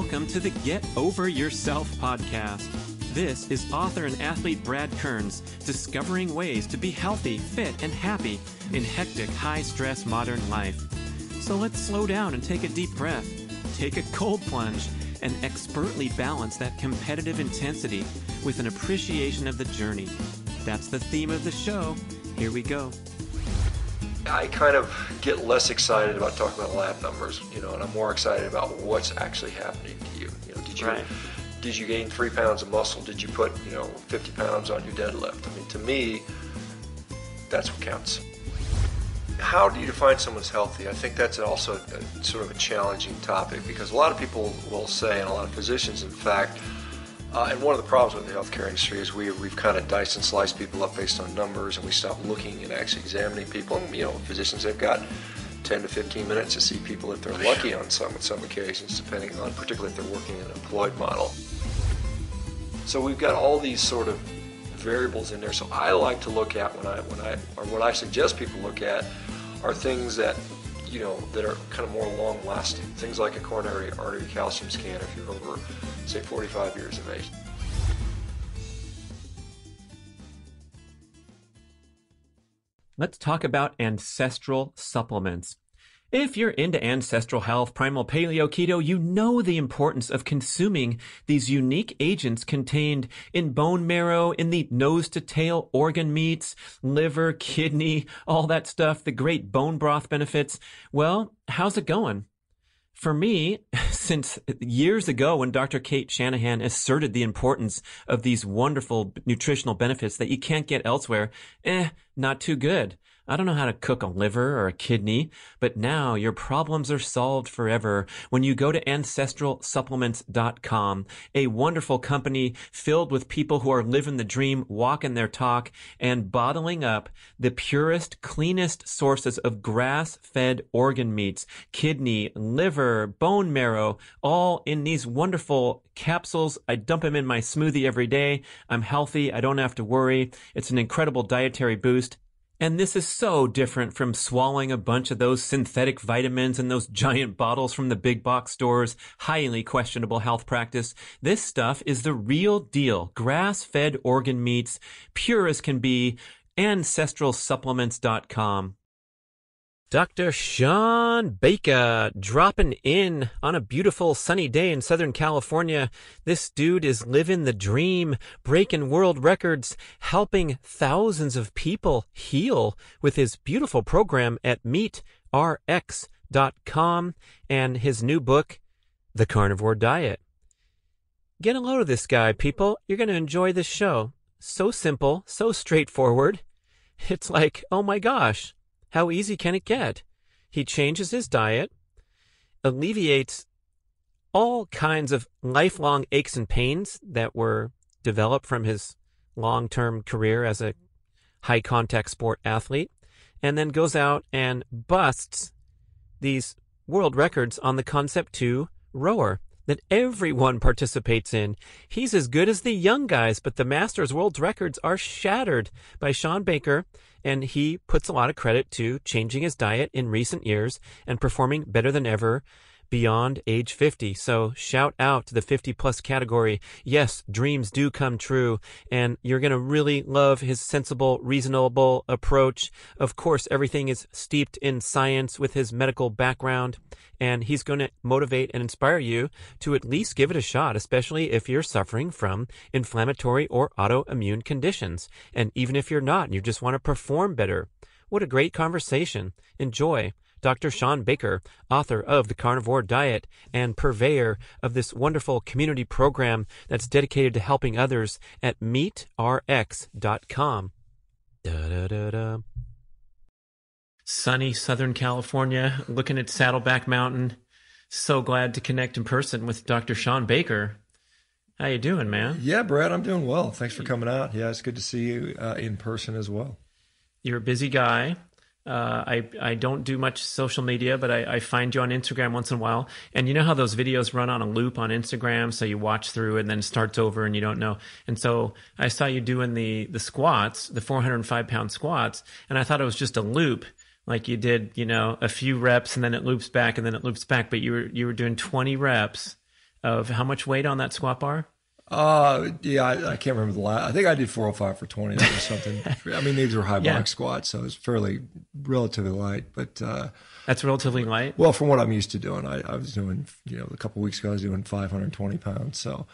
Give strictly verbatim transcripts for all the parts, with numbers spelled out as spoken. welcome to the Get Over Yourself podcast. This is author and athlete Brad Kearns, discovering ways to be healthy, fit, and happy in hectic, high-stress modern life. So let's slow down and take a deep breath, take a cold plunge, and expertly balance that competitive intensity with an appreciation of the journey. That's the theme of the show. Here we go. I kind of get less excited about talking about lab numbers, you know, and I'm more excited about what's actually happening to you. You know, did you right. did you gain three pounds of muscle? Did you put, you know, fifty pounds on your deadlift? I mean, to me, that's what counts. How do you define someone's healthy? I think that's also a, sort of a challenging topic, because a lot of people will say, and a lot of physicians, in fact, uh, and one of the problems with the healthcare industry is we, we've kind of diced and sliced people up based on numbers, and we stop looking and actually examining people. And, you know, physicians have got ten to fifteen minutes to see people if they're lucky on some, on some occasions, depending on, particularly if they're working in an employed model. So we've got all these sort of variables in there. So I like to look at when I, when I, or what I suggest people look at are things that, you know, that are kind of more long-lasting. Things like a coronary artery calcium scan if you're over, say, forty-five years of age. Let's talk about ancestral supplements. If you're into ancestral health, primal, paleo, keto, you know the importance of consuming these unique agents contained in bone marrow, in the nose-to-tail organ meats, liver, kidney, all that stuff, the great bone broth benefits. Well, how's it going? For me, since years ago when Doctor Kate Shanahan asserted the importance of these wonderful nutritional benefits that you can't get elsewhere, eh, not too good. I don't know how to cook a liver or a kidney, but now your problems are solved forever when you go to ancestral supplements dot com, a wonderful company filled with people who are living the dream, walking their talk, and bottling up the purest, cleanest sources of grass-fed organ meats, kidney, liver, bone marrow, all in these wonderful capsules. I dump them in my smoothie every day. I'm healthy. I don't have to worry. It's an incredible dietary boost. And this is so different from swallowing a bunch of those synthetic vitamins and those giant bottles from the big box stores, highly questionable health practice. This stuff is the real deal. Grass-fed organ meats, pure as can be, ancestral supplements dot com. Doctor Shawn Baker dropping in on a beautiful sunny day in Southern California. This dude is living the dream, breaking world records, helping thousands of people heal with his beautiful program at meat r x dot com and his new book, The Carnivore Diet. Get a load of this guy, people. You're going to enjoy this show. So simple, so straightforward. It's like, oh my gosh. How easy can it get? He changes his diet, alleviates all kinds of lifelong aches and pains that were developed from his long-term career as a high-contact sport athlete, and then goes out and busts these world records on the Concept two rower that everyone participates in. He's as good as the young guys, but the Masters World Records are shattered by Shawn Baker, and he puts a lot of credit to changing his diet in recent years and performing better than ever beyond age fifty. So shout out to the fifty plus category. Yes, dreams do come true, and you're going to really love his sensible, reasonable approach. Of course, everything is steeped in science with his medical background, and he's going to motivate and inspire you to at least give it a shot, especially if you're suffering from inflammatory or autoimmune conditions. And even if you're not, you just want to perform better. What a great conversation. Enjoy. Doctor Shawn Baker, author of The Carnivore Diet and purveyor of this wonderful community program that's dedicated to helping others at meat r x dot com. Da, da, da, da. Sunny Southern California, looking at Saddleback Mountain. So glad to connect in person with Doctor Shawn Baker. How you doing, man? Yeah, Brad, I'm doing well. Thanks for coming out. Yeah, it's good to see you uh, in person as well. You're a busy guy. Uh, I, I don't do much social media, but I, I find you on Instagram once in a while. And you know how those videos run on a loop on Instagram? So you watch through and then it starts over and you don't know. And so I saw you doing the, the squats, the four hundred five pound squats. And I thought it was just a loop. Like you did, you know, a few reps and then it loops back and then it loops back. But you were, you were doing twenty reps of how much weight on that squat bar? Uh, yeah, I, I can't remember the last. I think I did four oh five for twenty or something. I mean, these were high yeah. box squats, so it's fairly relatively light. But uh, that's relatively light. Well, from what I'm used to doing, I, I was doing, you know, a couple of weeks ago I was doing five hundred twenty pounds. So,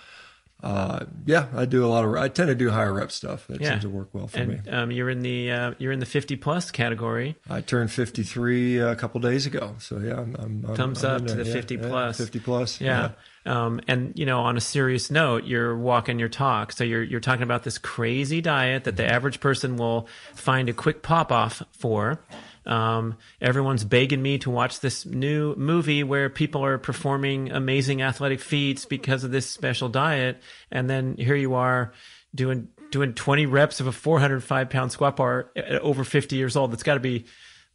uh, yeah, I do a lot of. I tend to do higher rep stuff. That yeah. seems to work well for and, me. Um, you're in the uh, you're in the fifty plus category. I turned fifty-three a couple of days ago, so yeah, I'm, I'm thumbs I'm, up I'm to the yeah, fifty plus. Yeah, fifty plus, yeah. yeah. Um, and, you know, on a serious note, you're walking your talk. So you're, you're talking about this crazy diet that the average person will find a quick pop off for. Um, everyone's begging me to watch this new movie where people are performing amazing athletic feats because of this special diet. And then here you are doing, doing twenty reps of a four hundred five pound squat bar at over fifty years old. That's gotta be,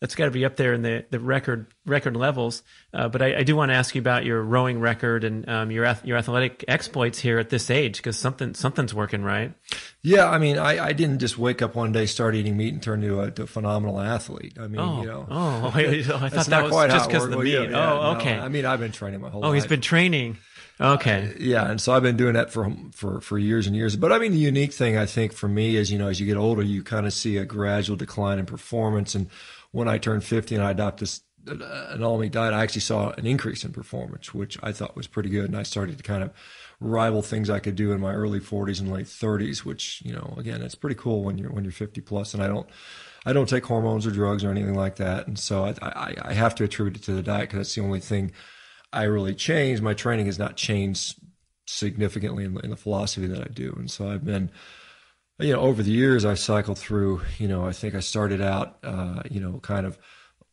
That's got to be up there in the, the record record levels. Uh, but I, I do want to ask you about your rowing record and um, your ath your athletic exploits here at this age, because something something's working right. Yeah, I mean, I, I didn't just wake up one day, start eating meat, and turn into a, a phenomenal athlete. I mean, oh, you know, oh, I, I thought that's that was just because of the meat. Yeah, yeah, oh, okay. No, I mean, I've been training my whole. Oh, life. He's been training. Okay. Uh, yeah, and so I've been doing that for for for years and years. But I mean, the unique thing I think for me is, you know, as you get older, you kind of see a gradual decline in performance. And when I turned fifty and I adopted this, uh, an all-meat diet, I actually saw an increase in performance, which I thought was pretty good. And I started to kind of rival things I could do in my early forties and late thirties, which, you know, again, it's pretty cool when you're when you're fifty plus. And I don't, I don't take hormones or drugs or anything like that. And so I, I, I have to attribute it to the diet because that's the only thing I really changed. My training has not changed significantly in, in the philosophy that I do. And so I've been, you know, over the years, I cycled through, you know, I think I started out, uh, you know, kind of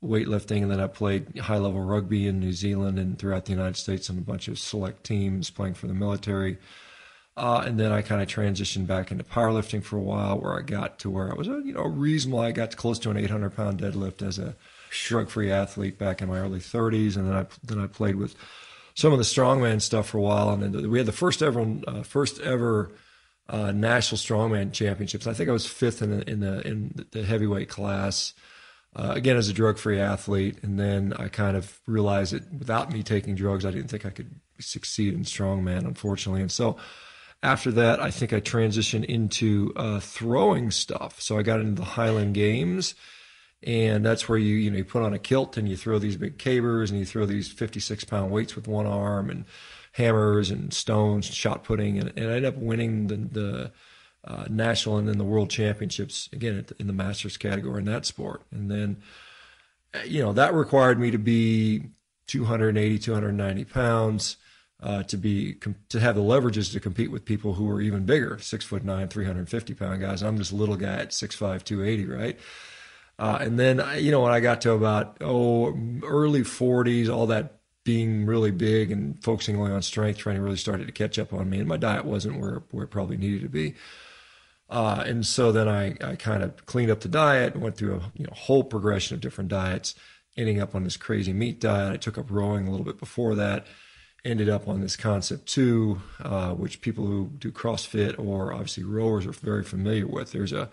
weightlifting, and then I played high-level rugby in New Zealand and throughout the United States on a bunch of select teams playing for the military. Uh, and then I kind of transitioned back into powerlifting for a while, where I got to where I was, you know, reasonable. I got to close to an eight hundred pound deadlift as a drug-free athlete back in my early thirties. And then I, then I played with some of the strongman stuff for a while. And then we had the first ever, uh, first ever, Uh, National Strongman Championships. I think I was fifth in the in the, in the heavyweight class. Uh, again, as a drug-free athlete, and then I kind of realized that without me taking drugs, I didn't think I could succeed in strongman, unfortunately. And so, after that, I think I transitioned into uh, throwing stuff. So I got into the Highland Games, and that's where you you know you put on a kilt and you throw these big cabers and you throw these fifty-six pound weights with one arm and hammers and stones, shot putting, and, and I ended up winning the, the uh, national and then the world championships again in the masters category in that sport. And then, you know, that required me to be two eighty, two ninety pounds uh, to be to have the leverages to compete with people who were even bigger, six foot nine, three hundred fifty pound guys. I'm just a little guy at six five, two eighty, right? Uh, and then, you know, when I got to about oh early forties, all that being really big and focusing only on strength training really started to catch up on me, and my diet wasn't where, where it probably needed to be. Uh, and so then I, I kind of cleaned up the diet and went through a you know, whole progression of different diets, ending up on this crazy meat diet. I took up rowing a little bit before that, ended up on this Concept two, uh, which people who do CrossFit or obviously rowers are very familiar with. There's a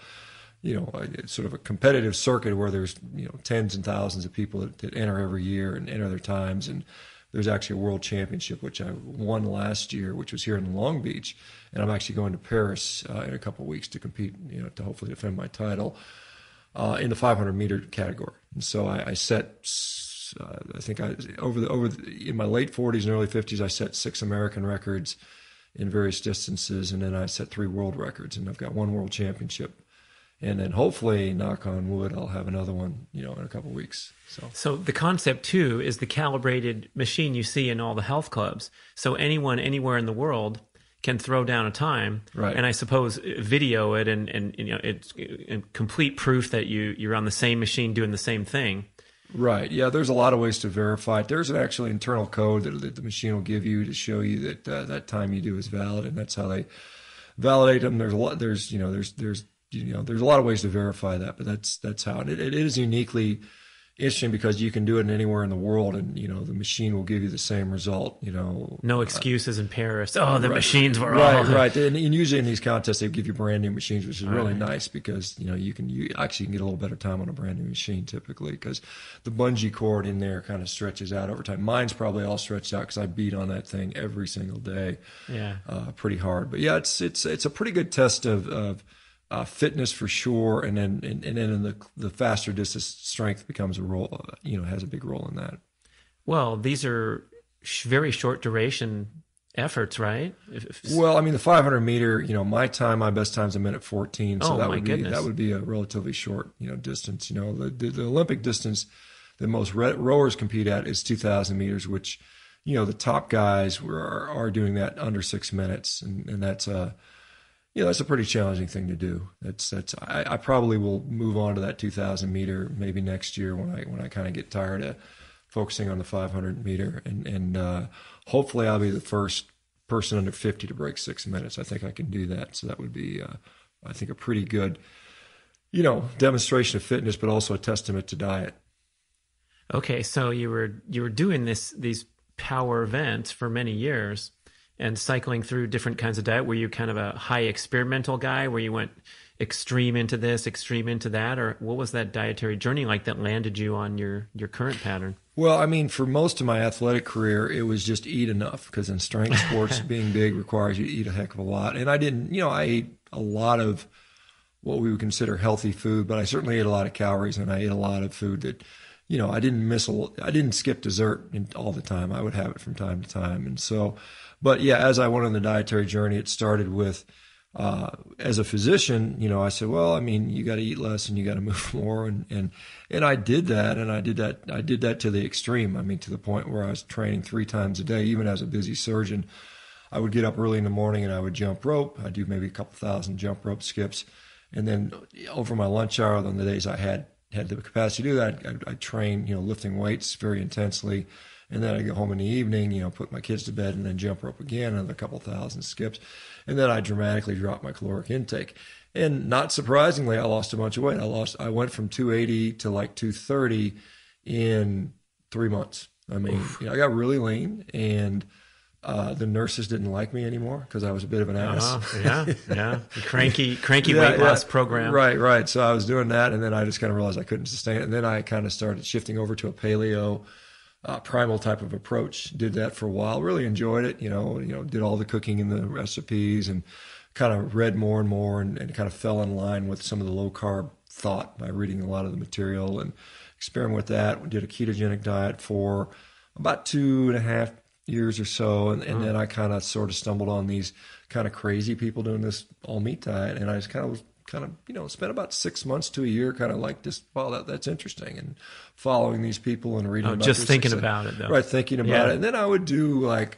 you know, a, sort of a competitive circuit where there's, you know, tens and thousands of people that, that enter every year and enter their times. And there's actually a world championship, which I won last year, which was here in Long Beach. And I'm actually going to Paris uh, in a couple of weeks to compete, you know, to hopefully defend my title uh, in the five hundred meter category. And so I, I set, uh, I think I, over the, over the, in my late forties and early fifties, I set six American records in various distances. And then I set three world records, and I've got one world championship. And then hopefully, knock on wood, I'll have another one, you know, in a couple of weeks. So, so the Concept two is the calibrated machine you see in all the health clubs. So anyone anywhere in the world can throw down a time, right? And I suppose video it, and and you know, it's and complete proof that you you're on the same machine doing the same thing. Right. Yeah. There's a lot of ways to verify it. There's an actually internal code that, that the machine will give you to show you that uh, that time you do is valid, and that's how they validate them. There's a lot. There's you know. There's there's you know, there's a lot of ways to verify that, but that's, that's how it, it is uniquely interesting because you can do it anywhere in the world, and you know the machine will give you the same result. You know, no excuses uh, in Paris. Oh, the right. machines were right, all right. And, and usually in these contests, they give you brand new machines, which is all really right. nice because you know you can you actually can get a little better time on a brand new machine typically because the bungee cord in there kind of stretches out over time. Mine's probably all stretched out because I beat on that thing every single day. Yeah, uh, pretty hard. But yeah, it's it's it's a pretty good test of of. Uh, fitness for sure, and then and, and then in the the faster distance, strength becomes a role. You know, has a big role in that. Well, these are sh very short duration efforts, right? If, if, well, I mean, the five hundred meter. You know, my time, my best time's a minute fourteen. So oh, that would be goodness. that would be a relatively short, you know, distance. You know, the the, the Olympic distance that most rowers compete at is two thousand meters, which, you know, the top guys are are doing that under six minutes, and and that's a uh, you know, that's a pretty challenging thing to do. That's that's. I, I probably will move on to that two thousand meter maybe next year when I when I kind of get tired of focusing on the five hundred meter, and and uh, hopefully I'll be the first person under fifty to break six minutes. I think I can do that. So that would be, uh, I think, a pretty good, you know, demonstration of fitness, but also a testament to diet. Okay, so you were you were doing this these power events for many years. And cycling through different kinds of diet. Were you kind of a high experimental guy where you went extreme into this, extreme into that? Or what was that dietary journey like that landed you on your, your current pattern? Well, I mean, for most of my athletic career, it was just eat enough because in strength sports, being big requires you to eat a heck of a lot. And I didn't, you know, I ate a lot of what we would consider healthy food, but I certainly ate a lot of calories and I ate a lot of food that, you know, I didn't miss a, I didn't skip dessert all the time. I would have it from time to time. And so, but yeah, as I went on the dietary journey, it started with, uh, as a physician, you know, I said, well, I mean, you got to eat less and you got to move more. And, and, and I did that. And I did that. I did that to the extreme. I mean, to the point where I was training three times a day, even as a busy surgeon. I would get up early in the morning and I would jump rope. I do maybe a couple thousand jump rope skips. And then over my lunch hour on the days I had, had the capacity to do that, I, I train, you know, lifting weights very intensely. And then I go home in the evening, you know, put my kids to bed and then jump rope again, another couple thousand skips. And then I dramatically dropped my caloric intake. And not surprisingly, I lost a bunch of weight. I lost, I went from two eighty to like two thirty in three months. I mean, you know, I got really lean, and Uh, the nurses didn't like me anymore because I was a bit of an ass. Uh-huh. Yeah, yeah. The cranky, cranky yeah, weight yeah. loss program. Right, right. So I was doing that, and then I just kind of realized I couldn't sustain it. And then I kind of started shifting over to a paleo, uh, primal type of approach. Did that for a while. Really enjoyed it. You know, you know, did all the cooking and the recipes, and kind of read more and more, and, and kind of fell in line with some of the low carb thought by reading a lot of the material and experiment with that. We did a ketogenic diet for about two and a half. years or so, and, and oh. then I kind of sort of stumbled on these kind of crazy people doing this all meat diet, and I just kind of was kind of you know spent about six months to a year kind of like this. Wow, that, that's interesting, and following these people and reading. Oh, about just thinking about it, though. Right, thinking about yeah. it, and then I would do like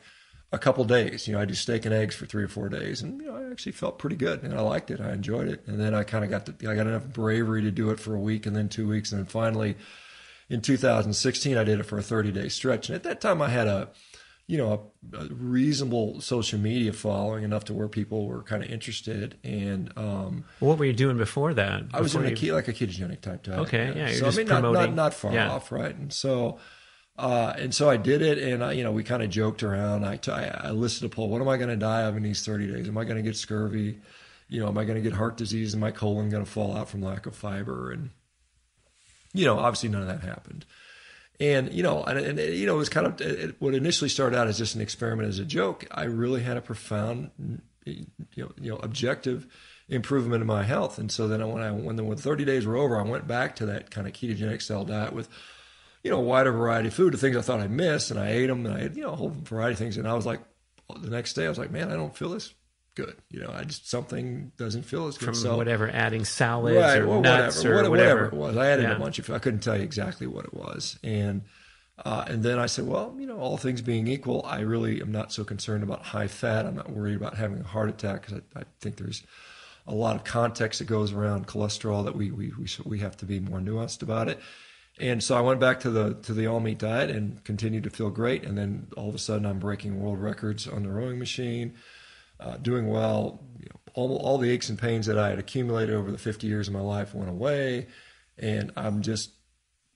a couple days. You know, I do steak and eggs for three or four days, and you know, I actually felt pretty good, and I liked it, I enjoyed it, and then I kind of got the, I got enough bravery to do it for a week, and then two weeks, and then finally, in two thousand sixteen, I did it for a thirty day stretch, and at that time, I had a you know, a, a reasonable social media following enough to where people were kind of interested. And um, what were you doing before that? Before I was in a key, like a ketogenic type diet. Okay, yeah. yeah so I mean, not, not not far yeah. off, right? And so, uh, and so I did it, and I, you know, we kind of joked around. I, I, I listed a poll: what am I going to die of in these thirty days? Am I going to get scurvy? You know, am I going to get heart disease? Am my colon going to fall out from lack of fiber? And you know, obviously, none of that happened. And, you know, and, and, you know, it was kind of it, what initially started out as just an experiment as a joke. I really had a profound, you know, you know, objective improvement in my health. And so then when I, when the when thirty days were over, I went back to that kind of ketogenic style diet with, you know, a wider variety of food, the things I thought I missed, and I ate them, and I had, you know, a whole variety of things. And I was like, the next day I was like, man, I don't feel this good. You know, I just, something doesn't feel as good. From so, whatever, adding salads right, or, or nuts whatever, or whatever. Whatever it was. I added yeah. a bunch of, I couldn't tell you exactly what it was. And, uh, and then I said, well, you know, all things being equal, I really am not so concerned about high fat. I'm not worried about having a heart attack because I, I think there's a lot of context that goes around cholesterol that we, we, we, we have to be more nuanced about it. And so I went back to the, to the all meat diet and continued to feel great. And then all of a sudden I'm breaking world records on the rowing machine. Uh, doing well, you know, all, all the aches and pains that I had accumulated over the fifty years of my life went away, and I'm just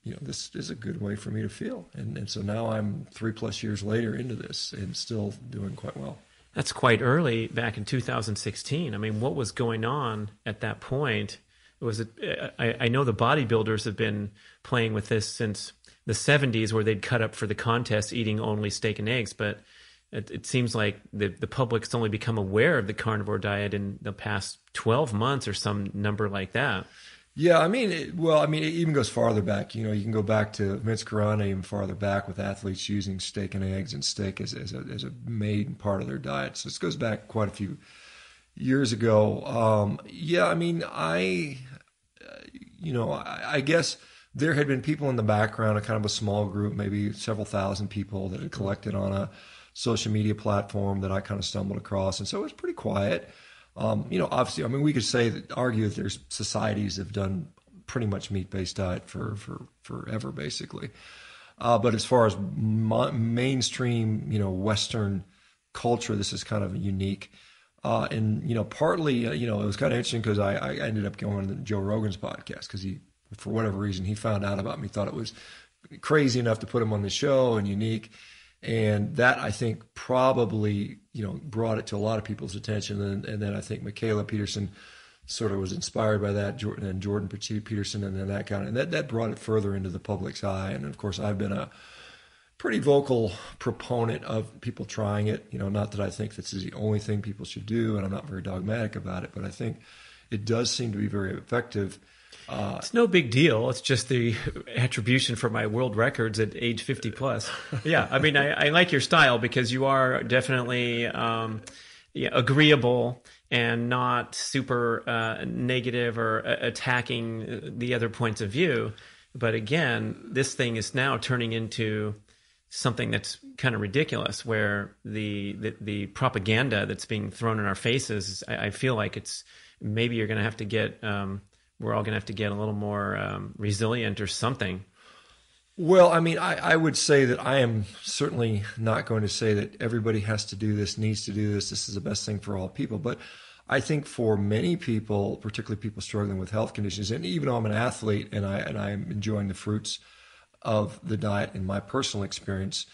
you know, this is a good way for me to feel. And, and so now I'm three plus years later into this and still doing quite well. That's quite early, back in two thousand sixteen. I mean, what was going on at that point? Was it, I, I know the bodybuilders have been playing with this since the seventies, where they'd cut up for the contest eating only steak and eggs, but it, it seems like the, the public's only become aware of the carnivore diet in the past twelve months or some number like that. Yeah, I mean, it, well, I mean, it even goes farther back. You know, you can go back to Vince Gironda even farther back with athletes using steak and eggs and steak as, as, a, as a main part of their diet. So this goes back quite a few years ago. Um, yeah, I mean, I, uh, you know, I, I guess there had been people in the background, a kind of a small group, maybe several thousand people that had collected on a social media platform that I kind of stumbled across. And so it was pretty quiet. Um, you know, obviously, I mean, we could say that, argue that there's societies have done pretty much meat-based diet for, for forever, basically. Uh, but as far as my, mainstream, you know, Western culture, this is kind of unique. Uh, and, you know, partly, uh, you know, it was kind of interesting because I, I ended up going to Joe Rogan's podcast because he, for whatever reason, he found out about me, thought it was crazy enough to put him on the show and unique. And that, I think, probably, you know, brought it to a lot of people's attention. And, and then I think Michaela Peterson sort of was inspired by that, Jordan, and Jordan Peterson, and then that kind of, and that, that brought it further into the public's eye. And of course, I've been a pretty vocal proponent of people trying it. You know, not that I think this is the only thing people should do, and I'm not very dogmatic about it, but I think it does seem to be very effective. Uh, it's no big deal. It's just the attribution for my world records at age fifty plus. Yeah, I mean, I, I like your style because you are definitely um, yeah, agreeable and not super uh, negative or uh, attacking the other points of view. But again, this thing is now turning into something that's kind of ridiculous, where the the, the propaganda that's being thrown in our faces, I, I feel like it's maybe you're going to have to get... Um, we're all going to have to get a little more um, resilient or something. Well, I mean, I, I would say that I am certainly not going to say that everybody has to do this, needs to do this. This is the best thing for all people. But I think for many people, particularly people struggling with health conditions, and even though I'm an athlete and I and I'm enjoying the fruits of the diet in my personal experience,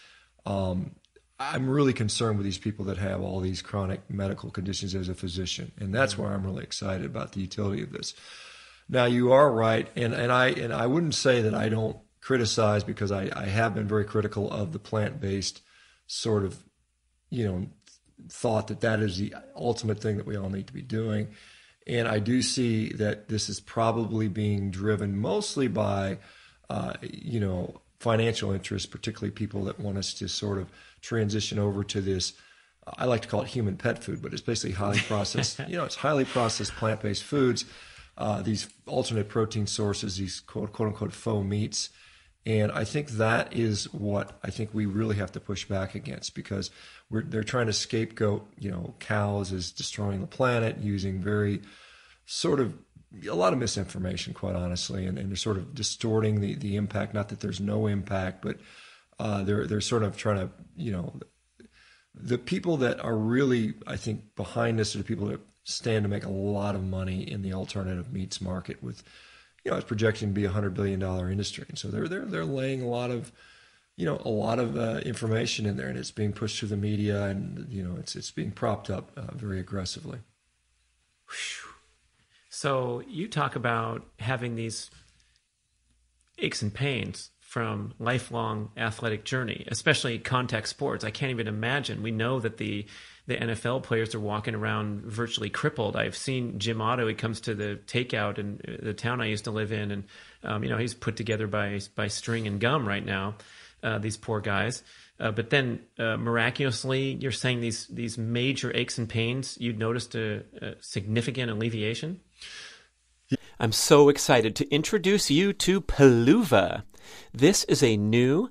um, I'm really concerned with these people that have all these chronic medical conditions as a physician. And that's where I'm really excited about the utility of this. Now, you are right, and, and I and I wouldn't say that I don't criticize, because I, I have been very critical of the plant-based sort of, you know, thought that that is the ultimate thing that we all need to be doing. And I do see that this is probably being driven mostly by, uh, you know, financial interests, particularly people that want us to sort of transition over to this, I like to call it human pet food, but it's basically highly processed, you know, it's highly processed plant-based foods. Uh, these alternate protein sources, these quote, quote unquote faux meats. And I think that is what I think we really have to push back against, because we're, they're trying to scapegoat, you know, cows as destroying the planet, using very sort of a lot of misinformation, quite honestly. And, and they're sort of distorting the, the impact, not that there's no impact, but uh, they're, they're sort of trying to, you know, the people that are really, I think, behind this are the people that stand to make a lot of money in the alternative meats market with, you know, it's projected to be a hundred billion dollar industry. And so they're, they're, they're laying a lot of, you know, a lot of uh, information in there, and it's being pushed through the media, and, you know, it's, it's being propped up uh, very aggressively. So you talk about having these aches and pains from lifelong athletic journey, especially contact sports. I can't even imagine. We know that the, the N F L players are walking around virtually crippled. I've seen Jim Otto. He comes to the takeout in the town I used to live in, and um, you know, he's put together by by string and gum right now. Uh, these poor guys. Uh, but then uh, miraculously, you're saying these these major aches and pains, you'd noticed a, a significant alleviation. I'm so excited to introduce you to Peluva. This is a new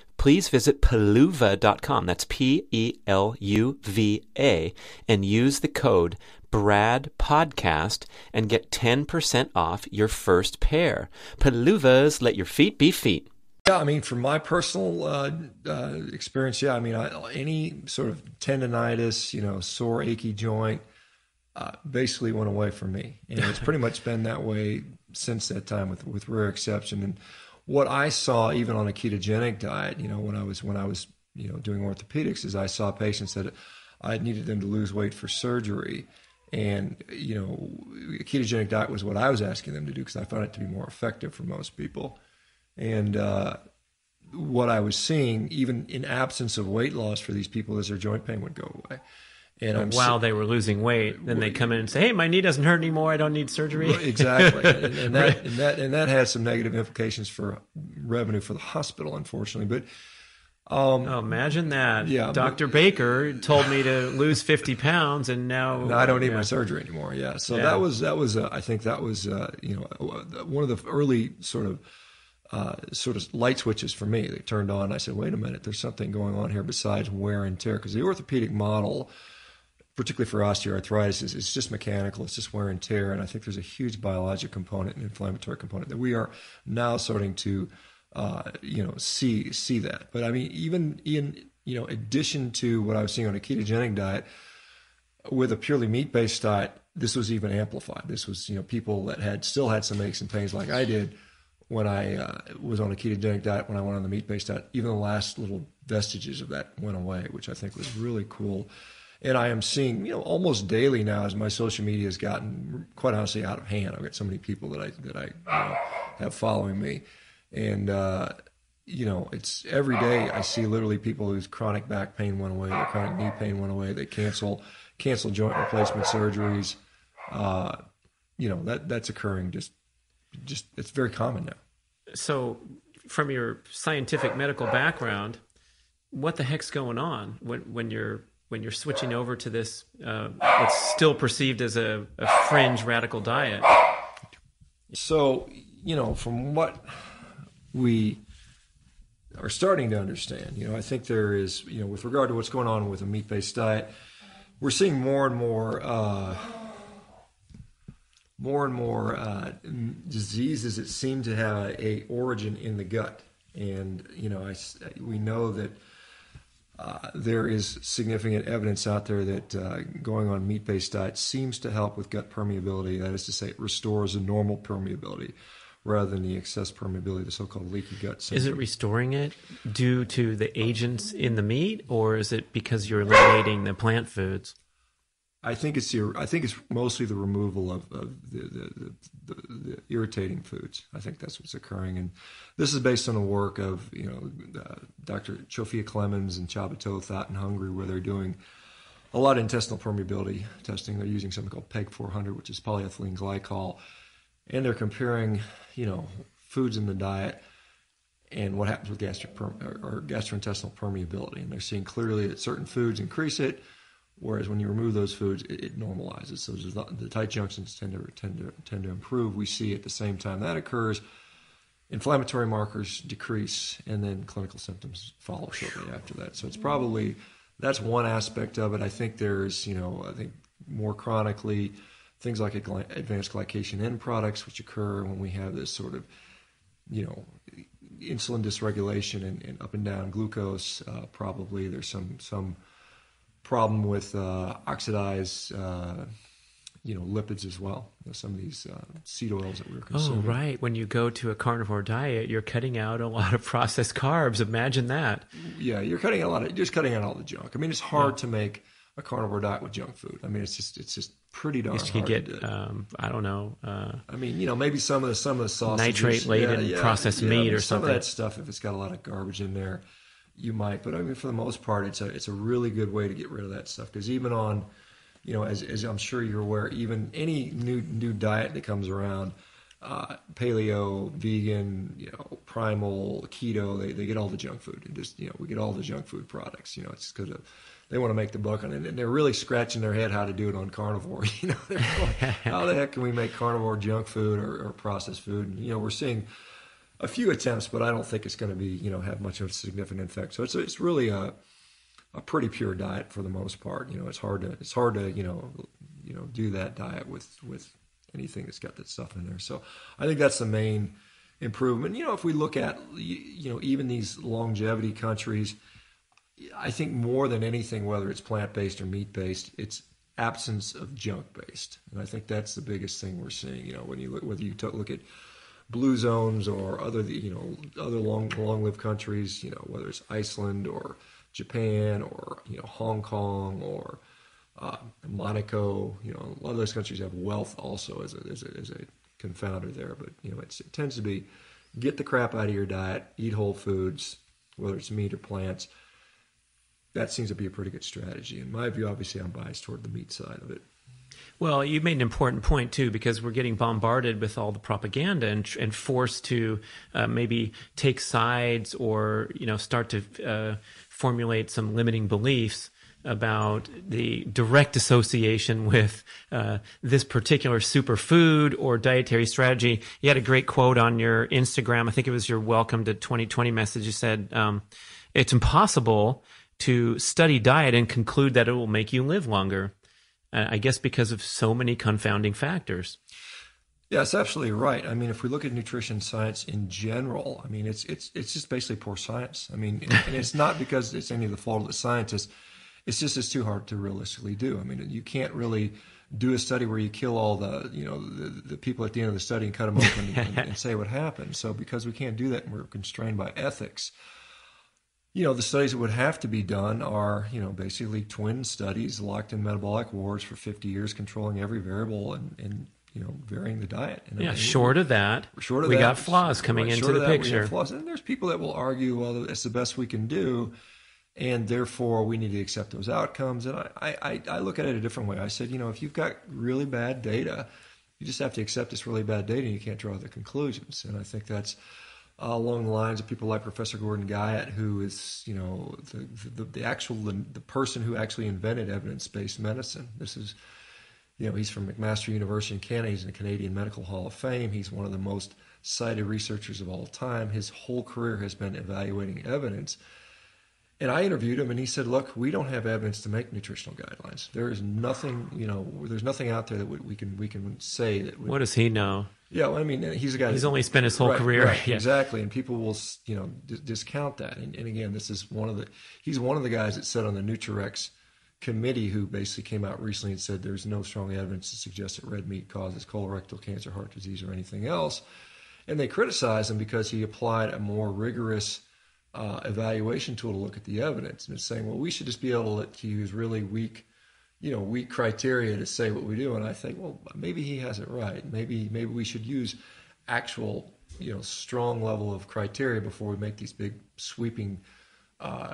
Please visit peluva dot com, that's P E L U V A, and use the code BRADPODCAST and get ten percent off your first pair. Peluvas, let your feet be feet. Yeah, I mean, from my personal uh, uh, experience, yeah, I mean, I, any sort of tendonitis, you know, sore, achy joint, uh, basically went away from me. And it's pretty much been that way since that time, with, with rare exception. And what I saw, even on a ketogenic diet, you know, when I was when I was you know doing orthopedics, is I saw patients that I needed them to lose weight for surgery, and you know, a ketogenic diet was what I was asking them to do because I found it to be more effective for most people. And uh, what I was seeing, even in absence of weight loss for these people, is their joint pain would go away. And I'm while they were losing weight, then they come in and say, "Hey, my knee doesn't hurt anymore. I don't need surgery." Exactly, and, and that right. and that and that has some negative implications for revenue for the hospital, unfortunately. But um, oh, imagine that. Yeah, Doctor But, Baker told me to lose fifty pounds, and now and I don't need yeah. my surgery anymore. Yeah, so yeah. that was that was uh, I think that was uh, you know one of the early sort of uh, sort of light switches for me. They turned on. I said, "Wait a minute, there's something going on here besides wear and tear," because the orthopedic model, particularly for osteoarthritis, is it's just mechanical, it's just wear and tear. And I think there's a huge biologic component and inflammatory component that we are now starting to, uh, you know, see see that. But I mean, even in, you know, addition to what I was seeing on a ketogenic diet, with a purely meat-based diet, this was even amplified. This was, you know, people that had still had some aches and pains like I did when I uh, was on a ketogenic diet, when I went on the meat-based diet, even the last little vestiges of that went away, which I think was really cool. And I am seeing, you know, almost daily now, as my social media has gotten, quite honestly, out of hand. I've got so many people that I that I you know, have following me, and uh, you know, it's every day I see literally people whose chronic back pain went away, their chronic knee pain went away, they cancel cancel joint replacement surgeries. Uh, you know, that that's occurring just just it's very common now. So, from your scientific medical background, what the heck's going on when when you're when you're switching over to this, uh, what's still perceived as a, a fringe radical diet? So, you know, from what we are starting to understand, you know, I think there is, you know, with regard to what's going on with a meat-based diet, we're seeing more and more, uh, more and more uh, diseases that seem to have a origin in the gut. And, you know, I, we know that Uh, there is significant evidence out there that uh, going on meat-based diet seems to help with gut permeability. That is to say, it restores the normal permeability rather than the excess permeability, the so-called leaky gut syndrome. Is it restoring it due to the agents in the meat, or is it because you're eliminating the plant foods? I think it's the, I think it's mostly the removal of, of the, the, the, the irritating foods. I think that's what's occurring, and this is based on the work of you know uh, Doctor Csofia Clemens and Chabato Toth in Hungary, where they're doing a lot of intestinal permeability testing. They're using something called PEG four hundred, which is polyethylene glycol, and they're comparing you know foods in the diet and what happens with gastric per, or gastrointestinal permeability. And they're seeing clearly that certain foods increase it, whereas when you remove those foods, it, it normalizes. So the tight junctions tend to, tend to, tend to improve. We see at the same time that occurs, inflammatory markers decrease, and then clinical symptoms follow shortly after that. So it's probably, that's one aspect of it. I think there's, you know, I think more chronically, things like advanced glycation end products, which occur when we have this sort of, you know, insulin dysregulation and, and up and down glucose. Uh, probably there's some some problem with uh, oxidized uh, you know, lipids as well. You know, some of these uh, seed oils that we were consuming. Oh, right. When you go to a carnivore diet, you're cutting out a lot of processed carbs. Imagine that. Yeah, you're cutting out a lot of, you're just cutting out all the junk. I mean, it's hard yeah. to make a carnivore diet with junk food. I mean, it's just it's just pretty darn hard. You get, to do. Um, I don't know. Uh, I mean, you know, maybe some of the some of the sausages, nitrate laden yeah, yeah, processed yeah, meat yeah, I mean, or some something. Some of that stuff, if it's got a lot of garbage in there, you might. But I mean, for the most part, it's a it's a really good way to get rid of that stuff, because even on, you know, as, as I'm sure you're aware, even any new new diet that comes around, uh, paleo, vegan, you know, primal, keto, they, they get all the junk food. And just, you know, we get all the junk food products. You know, it's because of, they want to make the buck on it, and they're really scratching their head how to do it on carnivore. You know, they're going, how the heck can we make carnivore junk food or, or processed food? And, you know, we're seeing a few attempts, but I don't think it's going to be, you know, have much of a significant effect. So it's it's really a a pretty pure diet for the most part. You know, it's hard to it's hard to you know you know do that diet with with anything that's got that stuff in there. So I think that's the main improvement. You know, if we look at, you know, even these longevity countries, I think more than anything, whether it's plant-based or meat-based, it's absence of junk-based. And I think that's the biggest thing we're seeing. You know, when you look, whether you look at blue zones or other, you know, other long, long-lived countries, you know, whether it's Iceland or Japan or, you know, Hong Kong or uh, Monaco, you know, a lot of those countries have wealth also as a, as a, as a confounder there. But, you know, it's, it tends to be get the crap out of your diet, eat whole foods, whether it's meat or plants. That seems to be a pretty good strategy. In my view, obviously, I'm biased toward the meat side of it. Well, you made an important point, too, because we're getting bombarded with all the propaganda and, and forced to uh, maybe take sides or, you know, start to uh, formulate some limiting beliefs about the direct association with uh, this particular superfood or dietary strategy. You had a great quote on your Instagram. I think it was your Welcome to twenty twenty message. You said, um, it's impossible to study diet and conclude that it will make you live longer, uh, I guess because of so many confounding factors. Yeah, that's absolutely right. I mean, if we look at nutrition science in general, I mean, it's it's it's just basically poor science. I mean, and, and it's not because it's any of the fault of the scientists. It's just it's too hard to realistically do. I mean, you can't really do a study where you kill all the you know the, the people at the end of the study and cut them open and, and say what happened. So because we can't do that, and we're constrained by ethics. You know, the studies that would have to be done are, you know, basically twin studies locked in metabolic wards for fifty years, controlling every variable and, and you know, varying the diet. And yeah, I mean, short of that, short of we that, got flaws coming right, into the that, picture. Flaws. And there's people that will argue, well, that's the best we can do, and therefore we need to accept those outcomes. And I, I, I look at it a different way. I said, you know, if you've got really bad data, you just have to accept this really bad data, and you can't draw the conclusions. And I think that's Uh, along the lines of people like Professor Gordon Guyatt, who is, you know, the the, the actual the, the person who actually invented evidence-based medicine. This is, you know, he's from McMaster University in Canada. He's in the Canadian Medical Hall of Fame. He's one of the most cited researchers of all time. His whole career has been evaluating evidence. And I interviewed him, and he said, "Look, we don't have evidence to make nutritional guidelines. There is nothing, you know, there's nothing out there that we, we can we can say that." We, what does he know? Yeah, well, I mean, he's a guy. He's only spent his whole right, career. Right, yeah. Exactly, and people will, you know, d- discount that. And, and again, this is one of the. He's one of the guys that sat on the NutriRec committee who basically came out recently and said there's no strong evidence to suggest that red meat causes colorectal cancer, heart disease, or anything else. And they criticized him because he applied a more rigorous uh, evaluation tool to look at the evidence, and it's saying, well, we should just be able to use really weak. you know, weak criteria to say what we do. And I think, well, maybe he has it right. Maybe maybe we should use actual, you know, strong level of criteria before we make these big sweeping uh,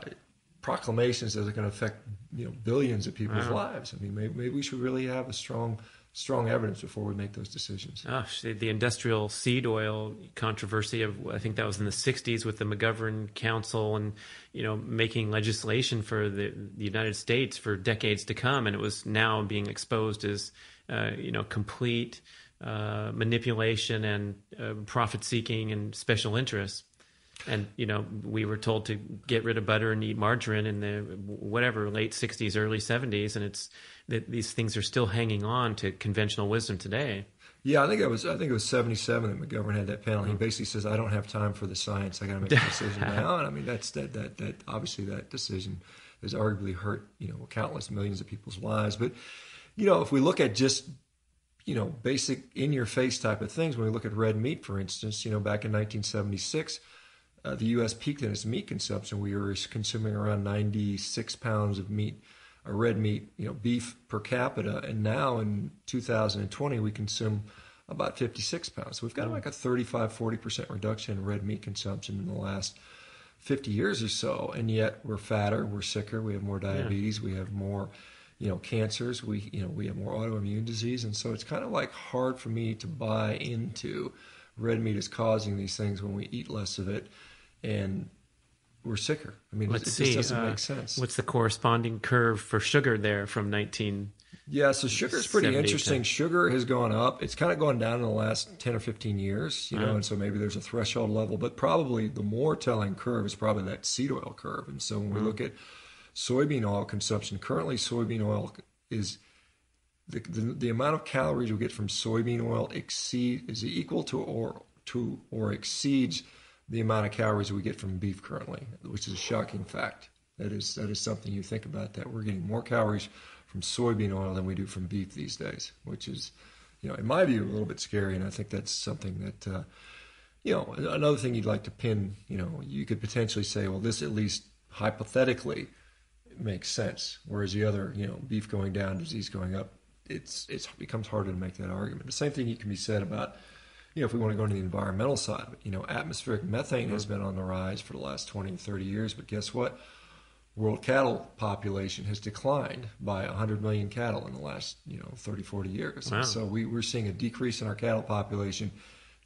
proclamations that are going to affect, you know, billions of people's wow. lives. I mean, maybe, maybe we should really have a strong strong evidence before we make those decisions. Gosh, the, the industrial seed oil controversy of, I think that was in the sixties with the McGovern Council and, you know, making legislation for the, the United States for decades to come. And it was now being exposed as, uh, you know, complete uh, manipulation and uh, profit seeking and special interests. And, you know, we were told to get rid of butter and eat margarine in the whatever, late sixties, early seventies. And it's that these things are still hanging on to conventional wisdom today. Yeah, I think it was I think it was seventy-seven that McGovern had that panel. Mm-hmm. He basically says, I don't have time for the science. I got to make a decision now. And I mean, that's that, that, that, obviously that decision has arguably hurt, you know, countless millions of people's lives. But, you know, if we look at just, you know, basic in your face type of things, when we look at red meat, for instance, you know, back in nineteen seventy-six, Uh, the U S peaked in its meat consumption. We were consuming around ninety-six pounds of meat, uh, red meat, you know, beef per capita. And now in two thousand twenty, we consume about fifty-six pounds. So we've got like a thirty-five, forty percent reduction in red meat consumption in the last fifty years or so. And yet we're fatter, we're sicker, we have more diabetes, yeah. we have more, you know, cancers, we, you know, we have more autoimmune disease. And so it's kind of like hard for me to buy into red meat is causing these things when we eat less of it. And we're sicker. I mean, Let's it, it see, just doesn't uh, make sense. What's the corresponding curve for sugar there from nineteen? Yeah, so sugar's pretty interesting. To... Sugar has gone up. It's kind of gone down in the last ten or fifteen years, you uh-huh. know, and so maybe there's a threshold level. But probably the more telling curve is probably that seed oil curve. And so when we uh-huh. look at soybean oil consumption, currently soybean oil is the, the the amount of calories we get from soybean oil exceed is equal to or to or exceeds the amount of calories we get from beef currently, which is a shocking fact. That is that is something you think about, that we're getting more calories from soybean oil than we do from beef these days, which is, you know, in my view, a little bit scary. And I think that's something that, uh, you know, another thing you'd like to pin, you know, you could potentially say, well, this at least hypothetically makes sense. Whereas the other, you know, beef going down, disease going up, it's, it's it becomes harder to make that argument. The same thing can be said about, you know, if we want to go into the environmental side, you know, atmospheric methane mm-hmm. has been on the rise for the last twenty, thirty years. But guess what? World cattle population has declined by one hundred million cattle in the last, you know, thirty, forty years. Wow. So we, we're seeing a decrease in our cattle population,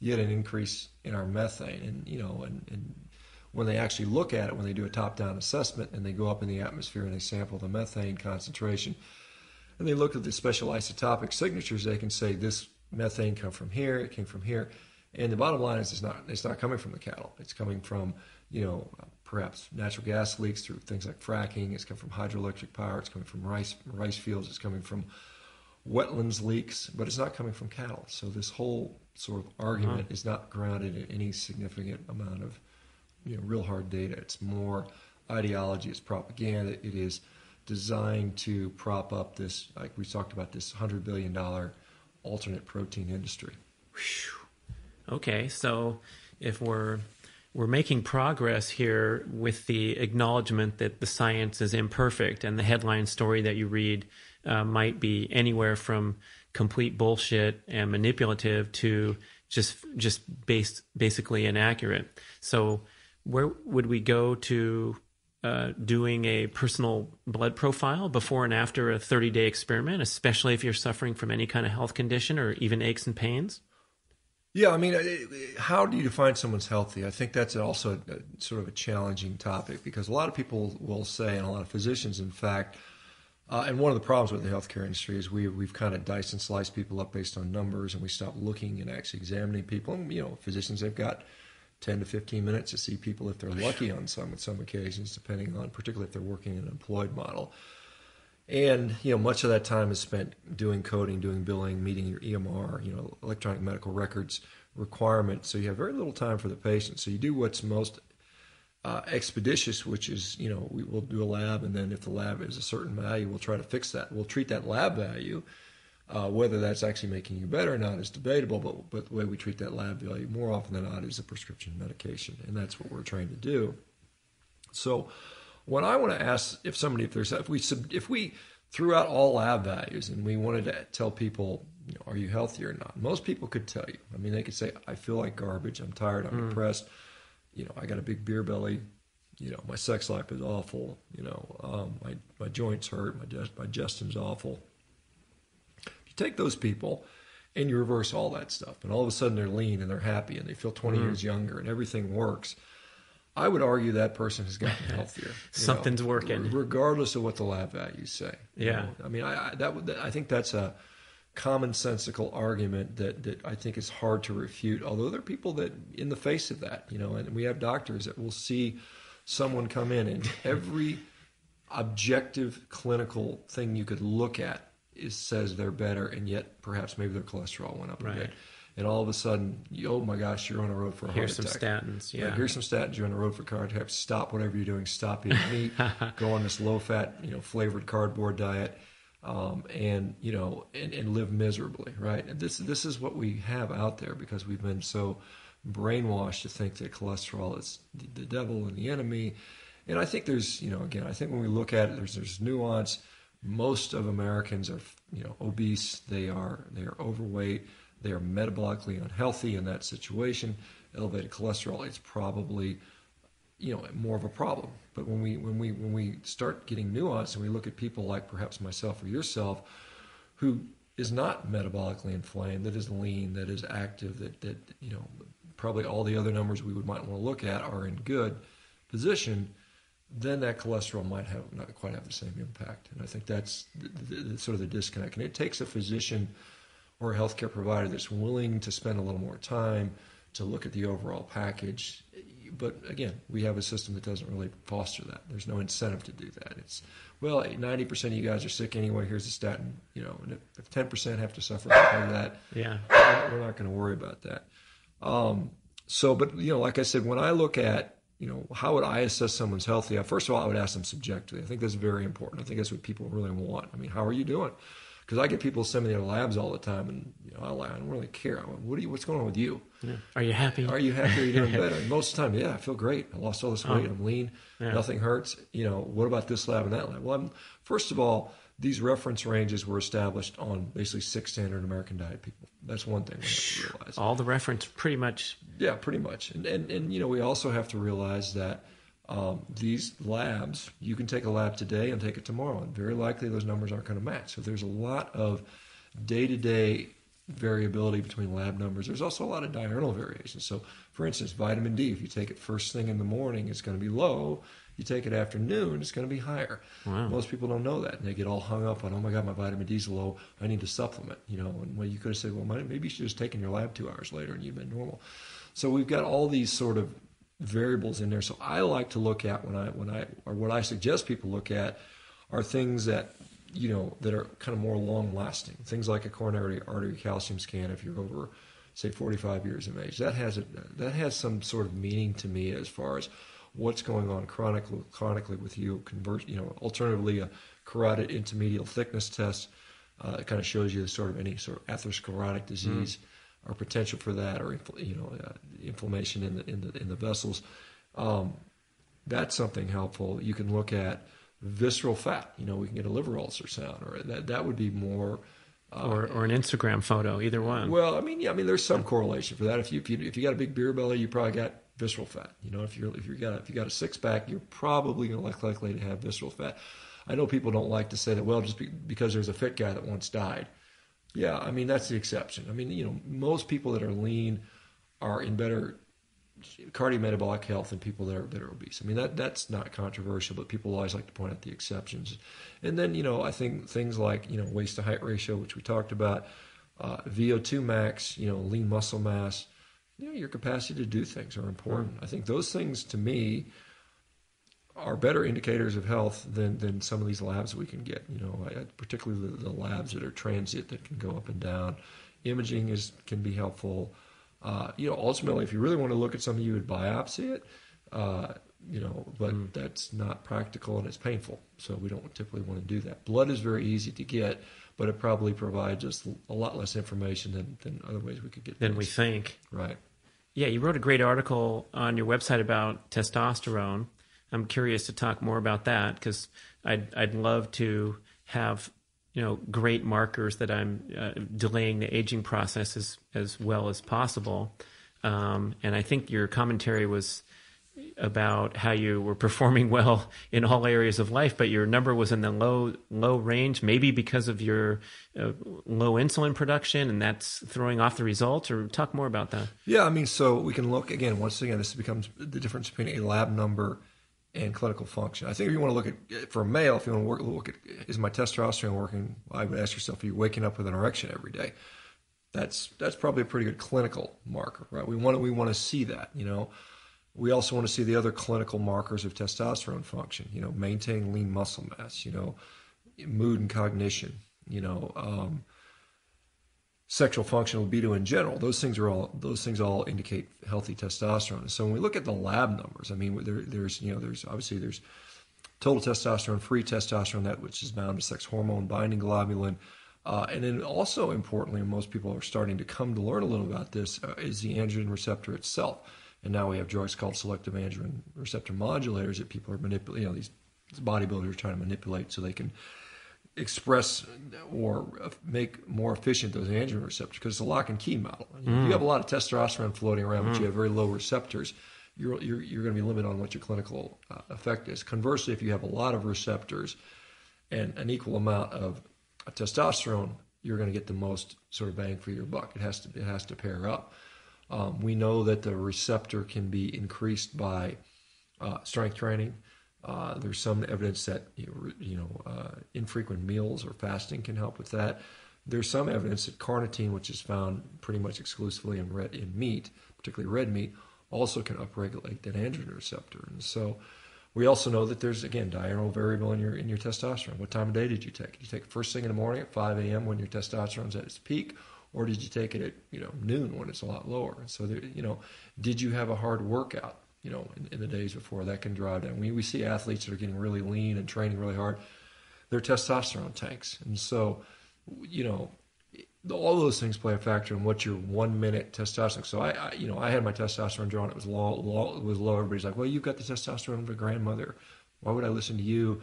yet an increase in our methane. And, you know, and, and when they actually look at it, when they do a top-down assessment and they go up in the atmosphere and they sample the methane concentration and they look at the special isotopic signatures, they can say this methane come from here, it came from here. And the bottom line is it's not it's not coming from the cattle. It's coming from, you know, perhaps natural gas leaks through things like fracking. It's come from hydroelectric power. It's coming from rice rice fields. It's coming from wetlands leaks, but it's not coming from cattle. So this whole sort of argument uh-huh. is not grounded in any significant amount of, you know, real hard data. It's more ideology. It's propaganda. It is designed to prop up this, like we talked about, this one hundred billion dollars alternate protein industry. Okay, so if we're we're making progress here with the acknowledgement that the science is imperfect and the headline story that you read uh, might be anywhere from complete bullshit and manipulative to just just based basically inaccurate. So where would we go to Uh, doing a personal blood profile before and after a thirty-day experiment, especially if you're suffering from any kind of health condition or even aches and pains? Yeah, I mean, how do you define someone's healthy? I think that's also a, sort of a challenging topic because a lot of people will say, and a lot of physicians, in fact, uh, and one of the problems with the healthcare industry is we, we've kind of diced and sliced people up based on numbers, and we stop looking and actually examining people. And, you know, physicians, they've got ten to fifteen minutes to see people if they're lucky on some, on some occasions, depending on, particularly if they're working in an employed model. And, you know, much of that time is spent doing coding, doing billing, meeting your E M R, you know, electronic medical records requirement. So you have very little time for the patient. So you do what's most uh, expeditious, which is, you know, we will do a lab. And then if the lab is a certain value, we'll try to fix that. We'll treat that lab value. Uh, whether that's actually making you better or not is debatable, but, but the way we treat that lab value more often than not is a prescription medication, and that's what we're trying to do. So when I want to ask if somebody, if there's, if we, if we threw out all lab values and we wanted to tell people, you know, are you healthy or not? Most people could tell you. I mean, they could say, I feel like garbage. I'm tired. I'm mm. depressed. You know, I got a big beer belly. You know, my sex life is awful. You know, um, my, my joints hurt. My, my digestion's awful. You take those people and you reverse all that stuff, and all of a sudden they're lean and they're happy and they feel twenty mm. years younger and everything works. I would argue that person has gotten healthier. Something's know, working, regardless of what the lab values say. Yeah, you know? I mean, I, I that would, I think that's a commonsensical argument that that I think is hard to refute. Although there are people that, in the face of that, you know, and we have doctors that will see someone come in and every objective clinical thing you could look at is says they're better, and yet perhaps maybe their cholesterol went up right. a bit. And all of a sudden, you, oh my gosh, you're on the road for a heart attack. Here's some statins, yeah. Like, here's some statins, you're on the road for heart attack. Stop whatever you're doing. Stop eating meat. Go on this low-fat, you know, flavored cardboard diet, um, and you know, and, and live miserably, right? And this this is what we have out there because we've been so brainwashed to think that cholesterol is the, the devil and the enemy. And I think there's, you know, again, I think when we look at it, there's there's nuance. Most of Americans are, you know, obese. They are they are overweight. They are metabolically unhealthy in that situation. Elevated cholesterol is probably, you know, more of a problem. But when we when we when we start getting nuance and we look at people like perhaps myself or yourself, who is not metabolically inflamed, that is lean, that is active, that that you know, probably all the other numbers we would might want to look at are in good position, then that cholesterol might have not quite have the same impact. And I think that's the, the, the, sort of the disconnect. And it takes a physician or a healthcare provider that's willing to spend a little more time to look at the overall package. But again, we have a system that doesn't really foster that. There's no incentive to do that. It's, well, ninety percent of you guys are sick anyway, here's a statin, you know, and if ten percent have to suffer from that, yeah, we're not going to worry about that. Um, so, but, you know, like I said, when I look at, you know, how would I assess someone's healthy? First of all, I would ask them subjectively. I think that's very important. I think that's what people really want. I mean, how are you doing? Because I get people sending me their labs all the time, and you know, I, I don't really care. I'm like, what are you? What's going on with you? Yeah. Are you happy? Are you happy? Are you doing better? And most of the time, yeah, I feel great. I lost all this weight. Oh. I'm lean. Yeah. Nothing hurts. You know, what about this lab and that lab? Well, I'm, first of all, these reference ranges were established on basically six standard American diet people. That's one thing we have to realize. All the reference pretty much. Yeah, pretty much. And, and, and you know, we also have to realize that um, these labs, you can take a lab today and take it tomorrow, and very likely those numbers aren't going to match. So there's a lot of day-to-day variability between lab numbers. There's also a lot of diurnal variation. So, for instance, vitamin D, if you take it first thing in the morning, it's going to be low. You take it afternoon, it's going to be higher. Wow. Most people don't know that, and they get all hung up on, oh my God, my vitamin D's low, I need to supplement, you know. And well, you could have said, well, maybe you should have just taken your lab two hours later and you've been normal. So we've got all these sort of variables in there. So I like to look at when I when I or what I suggest people look at are things that, you know, that are kind of more long lasting. Things like a coronary artery calcium scan if you're over, say, forty-five years of age. That has a, that has some sort of meaning to me as far as what's going on chronically, chronically with you. Convert, you know, alternatively, a carotid intermedial thickness test uh, it kind of shows you sort of any sort of atherosclerotic disease mm. or potential for that, or you know, uh, inflammation in the in the in the vessels. Um, that's something helpful. You can look at visceral fat. You know, we can get a liver ulcer sound, or that that would be more. Uh, or, or an Instagram photo, either one. Well, I mean, yeah, I mean, there's some correlation for that. If you if you, if you got a big beer belly, you probably got visceral fat. You know, if you're if you got if you got a six pack, you're probably going to likely to have visceral fat. I know people don't like to say that. Well, just be, because there's a fit guy that once died. Yeah, I mean that's the exception. I mean, you know, most people that are lean are in better cardiometabolic health than people that are that are obese. I mean that that's not controversial, but people always like to point out the exceptions. And then you know, I think things like you know waist to height ratio, which we talked about, uh, V O two max, you know, lean muscle mass. You know, your capacity to do things are important. I think those things, to me, are better indicators of health than, than some of these labs we can get. You know, I, particularly the, the labs that are transient that can go up and down. Imaging is can be helpful. Uh, you know, ultimately, if you really want to look at something, you would biopsy it. Uh, you know, but mm. that's not practical and it's painful, so we don't typically want to do that. Blood is very easy to get, but it probably provides us a lot less information than than other ways we could get. Than we think, right? Yeah, you wrote a great article on your website about testosterone. I'm curious to talk more about that because I'd, I'd love to have, you know, great markers that I'm uh, delaying the aging process as, as well as possible. Um, and I think your commentary was about how you were performing well in all areas of life, but your number was in the low low range, maybe because of your uh, low insulin production, and that's throwing off the results? Or talk more about that. Yeah, I mean, so we can look, again, once again, this becomes the difference between a lab number and clinical function. I think if you want to look at, for a male, if you want to work, look at, is my testosterone working? I would ask yourself, are you waking up with an erection every day? That's that's probably a pretty good clinical marker, right? We want to, we want to see that, you know. We also want to see the other clinical markers of testosterone function, you know, maintaining lean muscle mass, you know, mood and cognition, you know, um, sexual function, libido in general. Those things are all, those things all indicate healthy testosterone. So when we look at the lab numbers, I mean, there, there's, you know, there's obviously there's total testosterone, free testosterone, that which is bound to sex hormone, binding globulin. Uh, and then also importantly, and most people are starting to come to learn a little about this, uh, is the androgen receptor itself. And now we have drugs called selective androgen receptor modulators that people are manipulating, you know, these bodybuilders are trying to manipulate so they can express or make more efficient those androgen receptors, because it's a lock and key model. Mm. If you have a lot of testosterone floating around, mm. but you have very low receptors, you're, you're, you're going to be limited on what your clinical uh, effect is. Conversely, if you have a lot of receptors and an equal amount of testosterone, you're going to get the most sort of bang for your buck. It has to, it has to pair up. Um, we know that the receptor can be increased by uh, strength training. Uh, there's some evidence that you, you know uh, infrequent meals or fasting can help with that. There's some evidence that carnitine, which is found pretty much exclusively in red in meat, particularly red meat, also can upregulate that androgen receptor. And so, we also know that there's, again, diurnal variable in your in your testosterone. What time of day did you take? Did you take it first thing in the morning at five a m when your testosterone's at its peak? Or did you take it at, you know, noon when it's a lot lower? So, there, you know, did you have a hard workout, you know, in, in the days before? That can drive down. We, we see athletes that are getting really lean and training really hard. Their testosterone tanks. And so, you know, all those things play a factor in what your one-minute testosterone. So, I, I, you know, I had my testosterone drawn. It was low, low, it was low. Everybody's like, well, you've got the testosterone of a grandmother. Why would I listen to you?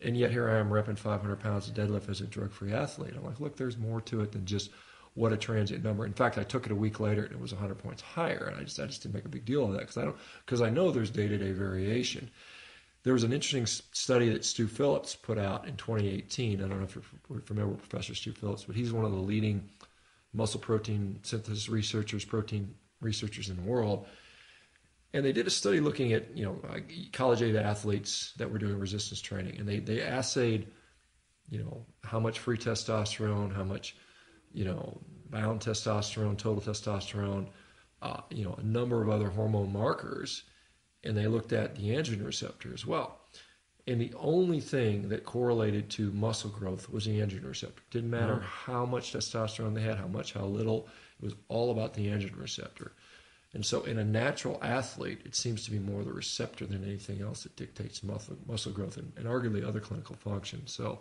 And yet here I am repping five hundred pounds of deadlift as a drug-free athlete. I'm like, look, there's more to it than just what a transient number. In fact, I took it a week later and it was one hundred points higher. And I just, I just didn't make a big deal of that because I don't, because I know there's day-to-day variation. There was an interesting study that Stu Phillips put out in twenty eighteen. I don't know if you're familiar with Professor Stu Phillips, but he's one of the leading muscle protein synthesis researchers, protein researchers in the world. And they did a study looking at, you know, college-age athletes that were doing resistance training. And they, they assayed, you know, how much free testosterone, how much, you know, bound testosterone, total testosterone, uh, you know, a number of other hormone markers, and they looked at the androgen receptor as well. And the only thing that correlated to muscle growth was the androgen receptor. It didn't matter mm-hmm. how much testosterone they had, how much, how little. It was all about the androgen receptor. And so in a natural athlete, it seems to be more the receptor than anything else that dictates muscle, muscle growth and, and arguably other clinical functions. So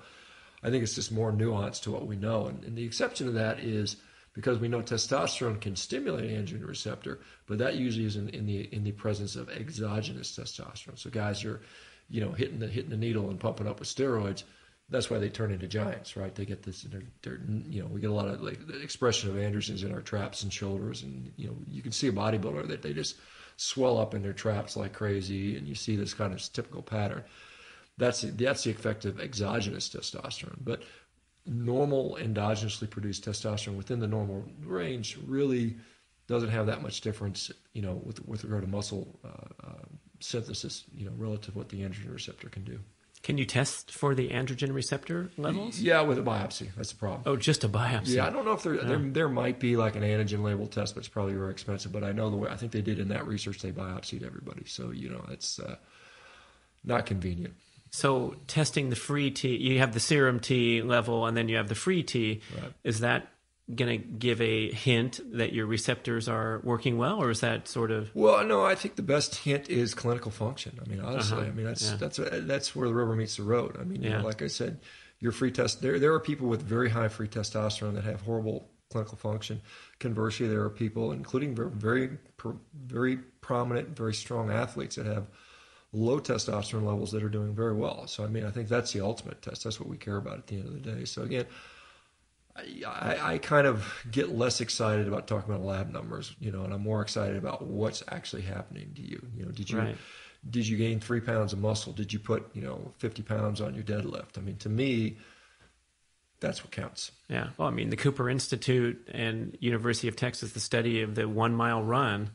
I think it's just more nuanced to what we know. And, and the exception to that is because we know testosterone can stimulate androgen receptor, but that usually is in, in the in the presence of exogenous testosterone. So guys are, you know, hitting the hitting the needle and pumping up with steroids. That's why they turn into giants, right? They get this, they're, they're, you know, we get a lot of like the expression of androgens in our traps and shoulders, and you know, you can see a bodybuilder that they just swell up in their traps like crazy, and you see this kind of typical pattern. That's that's the effect of exogenous testosterone. But normal endogenously produced testosterone within the normal range really doesn't have that much difference, you know, with with regard to muscle uh, uh, synthesis, you know, relative to what the androgen receptor can do. Can you test for the androgen receptor levels? Yeah, with a biopsy. That's the problem. Oh, just a biopsy. Yeah, I don't know if there no. there, there might be like an antigen label test, but it's probably very expensive. But I know the way I think they did in that research, they biopsied everybody. So you know, it's uh, not convenient. So testing the free T, you have the serum T level, and then you have the free T. Right. Is that going to give a hint that your receptors are working well, or is that sort of? Well, no, I think the best hint is clinical function. I mean, honestly, uh-huh. I mean that's yeah. that's that's where the rubber meets the road. I mean, yeah. you know, like I said, your free test. There there are people with very high free testosterone that have horrible clinical function. Conversely, there are people, including very very prominent, very strong athletes, that have low testosterone levels that are doing very well. So, I mean, I think that's the ultimate test. That's what we care about at the end of the day. So, again, I, I kind of get less excited about talking about lab numbers, you know, and I'm more excited about what's actually happening to you. You know, did you, right. did you gain three pounds of muscle? Did you put, you know, fifty pounds on your deadlift? I mean, to me, that's what counts. Yeah. Well, I mean, the Cooper Institute and University of Texas, the study of the one mile run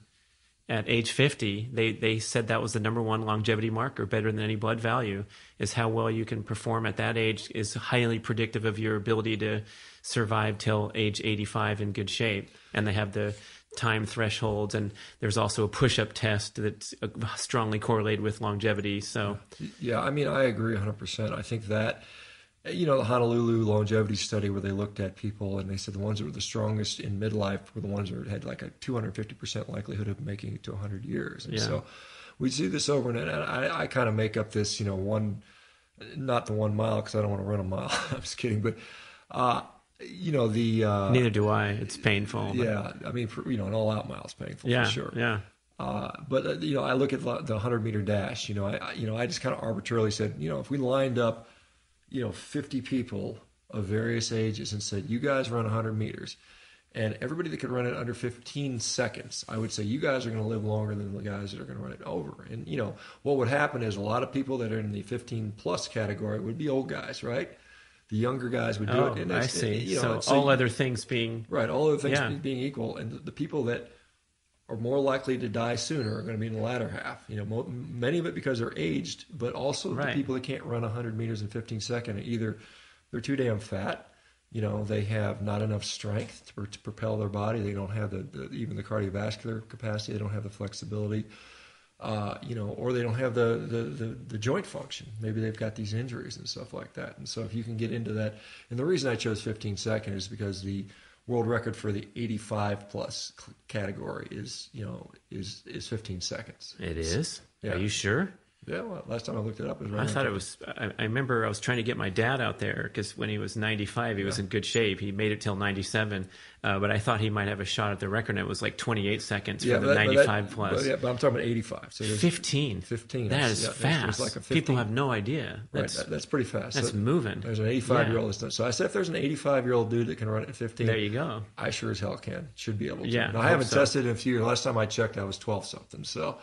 at age fifty, they, they said that was the number one longevity marker, better than any blood value, is how well you can perform at that age is highly predictive of your ability to survive till age eighty-five in good shape. And they have the time thresholds, and there's also a push-up test that's strongly correlated with longevity. So, yeah, I mean, I agree one hundred percent. I think that, you know, the Honolulu longevity study where they looked at people and they said the ones that were the strongest in midlife were the ones that had like a two hundred fifty percent likelihood of making it to one hundred years. And yeah. so we see this over, and I, I kind of make up this, you know, one, not the one mile because I don't want to run a mile. I'm just kidding. But, uh, you know, the... Uh, Neither do I. It's painful. Yeah. But... I mean, for, you know, an all-out mile is painful yeah, for sure. Yeah. Uh, but, uh, you know, I look at the hundred-meter dash. You know, I, you know, I just kind of arbitrarily said, you know, if we lined up, you know, fifty people of various ages and said, you guys run one hundred meters. And everybody that could run it under fifteen seconds, I would say, you guys are going to live longer than the guys that are going to run it over. And, you know, what would happen is a lot of people that are in the fifteen plus category would be old guys, right? The younger guys would do oh, it. And I see. And, you know, so, so all other things being... Right, all other things yeah. being equal. And the, the people that are more likely to die sooner are going to be in the latter half. You know, mo- many of it because they're aged, but also right. the people that can't run one hundred meters in fifteen seconds are either they're too damn fat, you know, they have not enough strength to, pr- to propel their body, they don't have the, the even the cardiovascular capacity, they don't have the flexibility, uh, you know, or they don't have the, the, the, the joint function. Maybe they've got these injuries and stuff like that. And so if you can get into that, and the reason I chose fifteen seconds is because the world record for the eighty-five plus category is, you know, is is fifteen seconds. It is? Yeah. Are you sure? Yeah, well, last time I looked it up, it was right I thought it was, I, I remember I was trying to get my dad out there because when he was ninety-five, he yeah. was in good shape. He made it till ninety-seven, uh, but I thought he might have a shot at the record, and it was like twenty-eight seconds yeah, for the that, ninety-five that, plus. But yeah, but I'm talking about eighty-five. So fifteen. fifteen. That is yeah, fast. There's, there's like a fifteen. People have no idea. That's, right, that, that's pretty fast. That's so moving. There's an eighty-five-year-old. Yeah. So I said if there's an eighty-five-year-old dude that can run it at fifteen, there you go. I sure as hell can. Should be able to. Yeah, now, I, I haven't so. tested in a few years. Last time I checked, I was twelve-something. So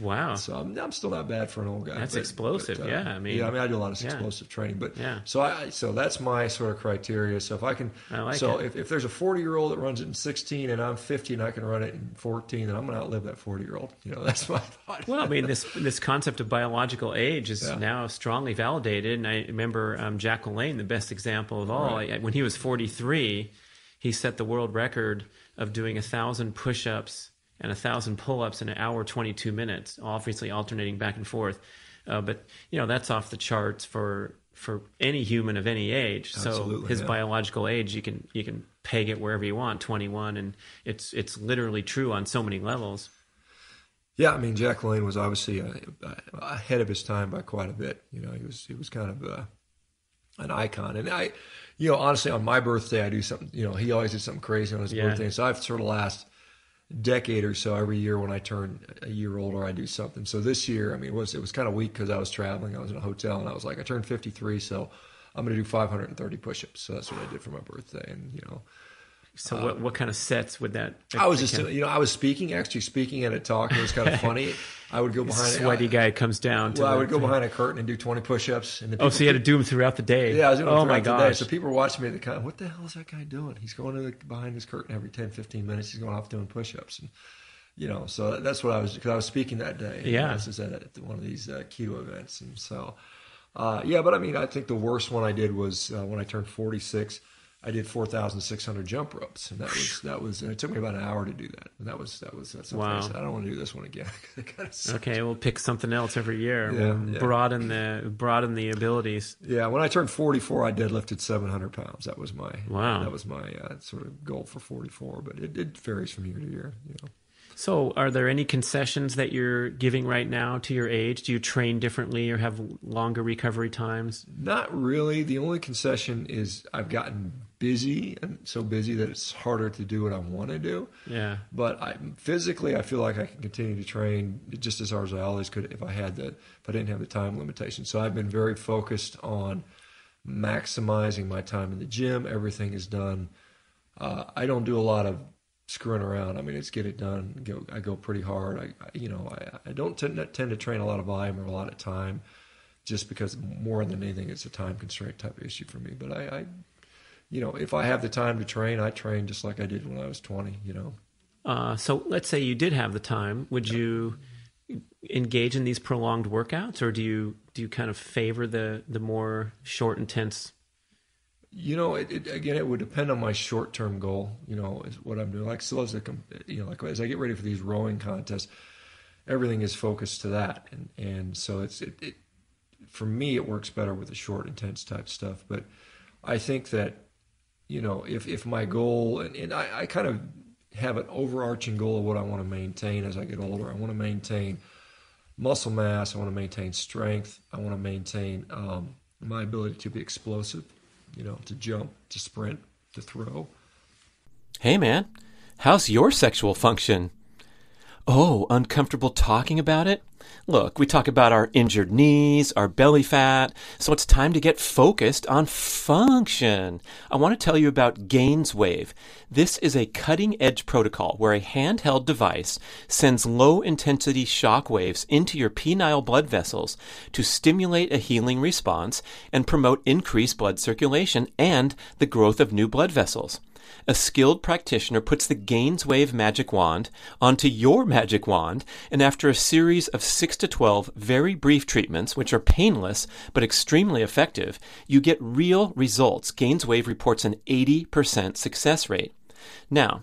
Wow. So I'm, I'm still not bad for an old guy. That's but, explosive. But, uh, yeah. I mean, yeah, I mean, I do a lot of yeah. explosive training, but yeah. so I, so that's my sort of criteria. So if I can, I like so it. if, if there's a forty year old that runs it in sixteen and I'm fifty and I can run it in fourteen, then I'm going to outlive that forty year old. You know, that's my thought. Well, I mean, this, this concept of biological age is yeah. now strongly validated. And I remember um, Jack LaLanne, the best example of all, right. I, when he was forty-three, he set the world record of doing a thousand push-ups and a thousand pull-ups in an hour, twenty-two minutes, obviously alternating back and forth. Uh, but, you know, that's off the charts for for any human of any age. Absolutely, so his yeah. biological age, you can you can peg it wherever you want, twenty-one, and it's it's literally true on so many levels. Yeah, I mean, Jack LaLanne was obviously a, a, ahead of his time by quite a bit. You know, he was he was kind of uh, an icon. And I, you know, honestly, on my birthday, I do something, you know, he always did something crazy on his yeah. birthday. So I've sort of last... decade or so every year when I turn a year older I do something. So this year, I mean, it was it was kind of weak because I was traveling. I was in a hotel and I was like, I turned fifty-three, so I'm gonna do five hundred thirty push-ups. So that's what I did for my birthday. And you know, so uh, what what kind of sets would that I was just of... you know I was speaking actually speaking at a talk. It was kind of funny. I would go behind sweaty a, guy comes down to well I would go thing. behind a curtain and do twenty push-ups and the people, oh so you had to do them throughout the day. Yeah, I was doing them oh my gosh the day. So people were watching me at the kind of, what the hell is that guy doing? He's going to the, behind this curtain every ten fifteen minutes. He's going off doing push-ups. And you know, so that's what I was, because I was speaking that day. Yeah, this is at, at one of these uh, keto events. And so uh, yeah, but I mean, I think the worst one I did was uh, when I turned forty-six, I did four thousand six hundred jump ropes, and that was that was. And it took me about an hour to do that. And that was that was that's something wow. I said, I don't want to do this one again. Kind of okay, we'll pick something else every year. Yeah, we'll yeah. Broaden the broaden the abilities. Yeah, when I turned forty-four, I deadlifted seven hundred pounds. That was my wow. That was my uh, sort of goal for forty-four. But it, it varies from year to year. You know. So, are there any concessions that you're giving right now to your age? Do you train differently or have longer recovery times? Not really. The only concession is I've gotten busy, and so busy that it's harder to do what I want to do. Yeah. But I, physically, I feel like I can continue to train just as hard as I always could if I had the, if I didn't have the time limitation. So I've been very focused on maximizing my time in the gym. Everything is done. Uh, I don't do a lot of screwing around. I mean, it's get it done. Go, I go pretty hard. I, I you know, I, I don't tend, tend to train a lot of volume or a lot of time, just because more than anything, it's a time constraint type of issue for me. But I, I, you know, if I have the time to train, I train just like I did when I was twenty, you know. Uh, so let's say you did have the time. Would yeah. you engage in these prolonged workouts, or do you do you kind of favor the the more short, intense? You know, it, it, again, it would depend on my short-term goal. You know, is what I'm doing. Like, so as I, you know, like as I get ready for these rowing contests, everything is focused to that, and and so it's it, it for me it works better with the short, intense type stuff. But I think that, you know, if if my goal and and I, I kind of have an overarching goal of what I want to maintain as I get older. I want to maintain muscle mass. I want to maintain strength. I want to maintain um, my ability to be explosive, you know, to jump, to sprint, to throw. Hey, man, how's your sexual function? Oh, uncomfortable talking about it? Look, we talk about our injured knees, our belly fat, so it's time to get focused on function. I want to tell you about GainsWave. This is a cutting-edge protocol where a handheld device sends low-intensity shock waves into your penile blood vessels to stimulate a healing response and promote increased blood circulation and the growth of new blood vessels. A skilled practitioner puts the GainsWave magic wand onto your magic wand, and after a series of six to twelve very brief treatments, which are painless but extremely effective, you get real results. GainsWave reports an eighty percent success rate. Now,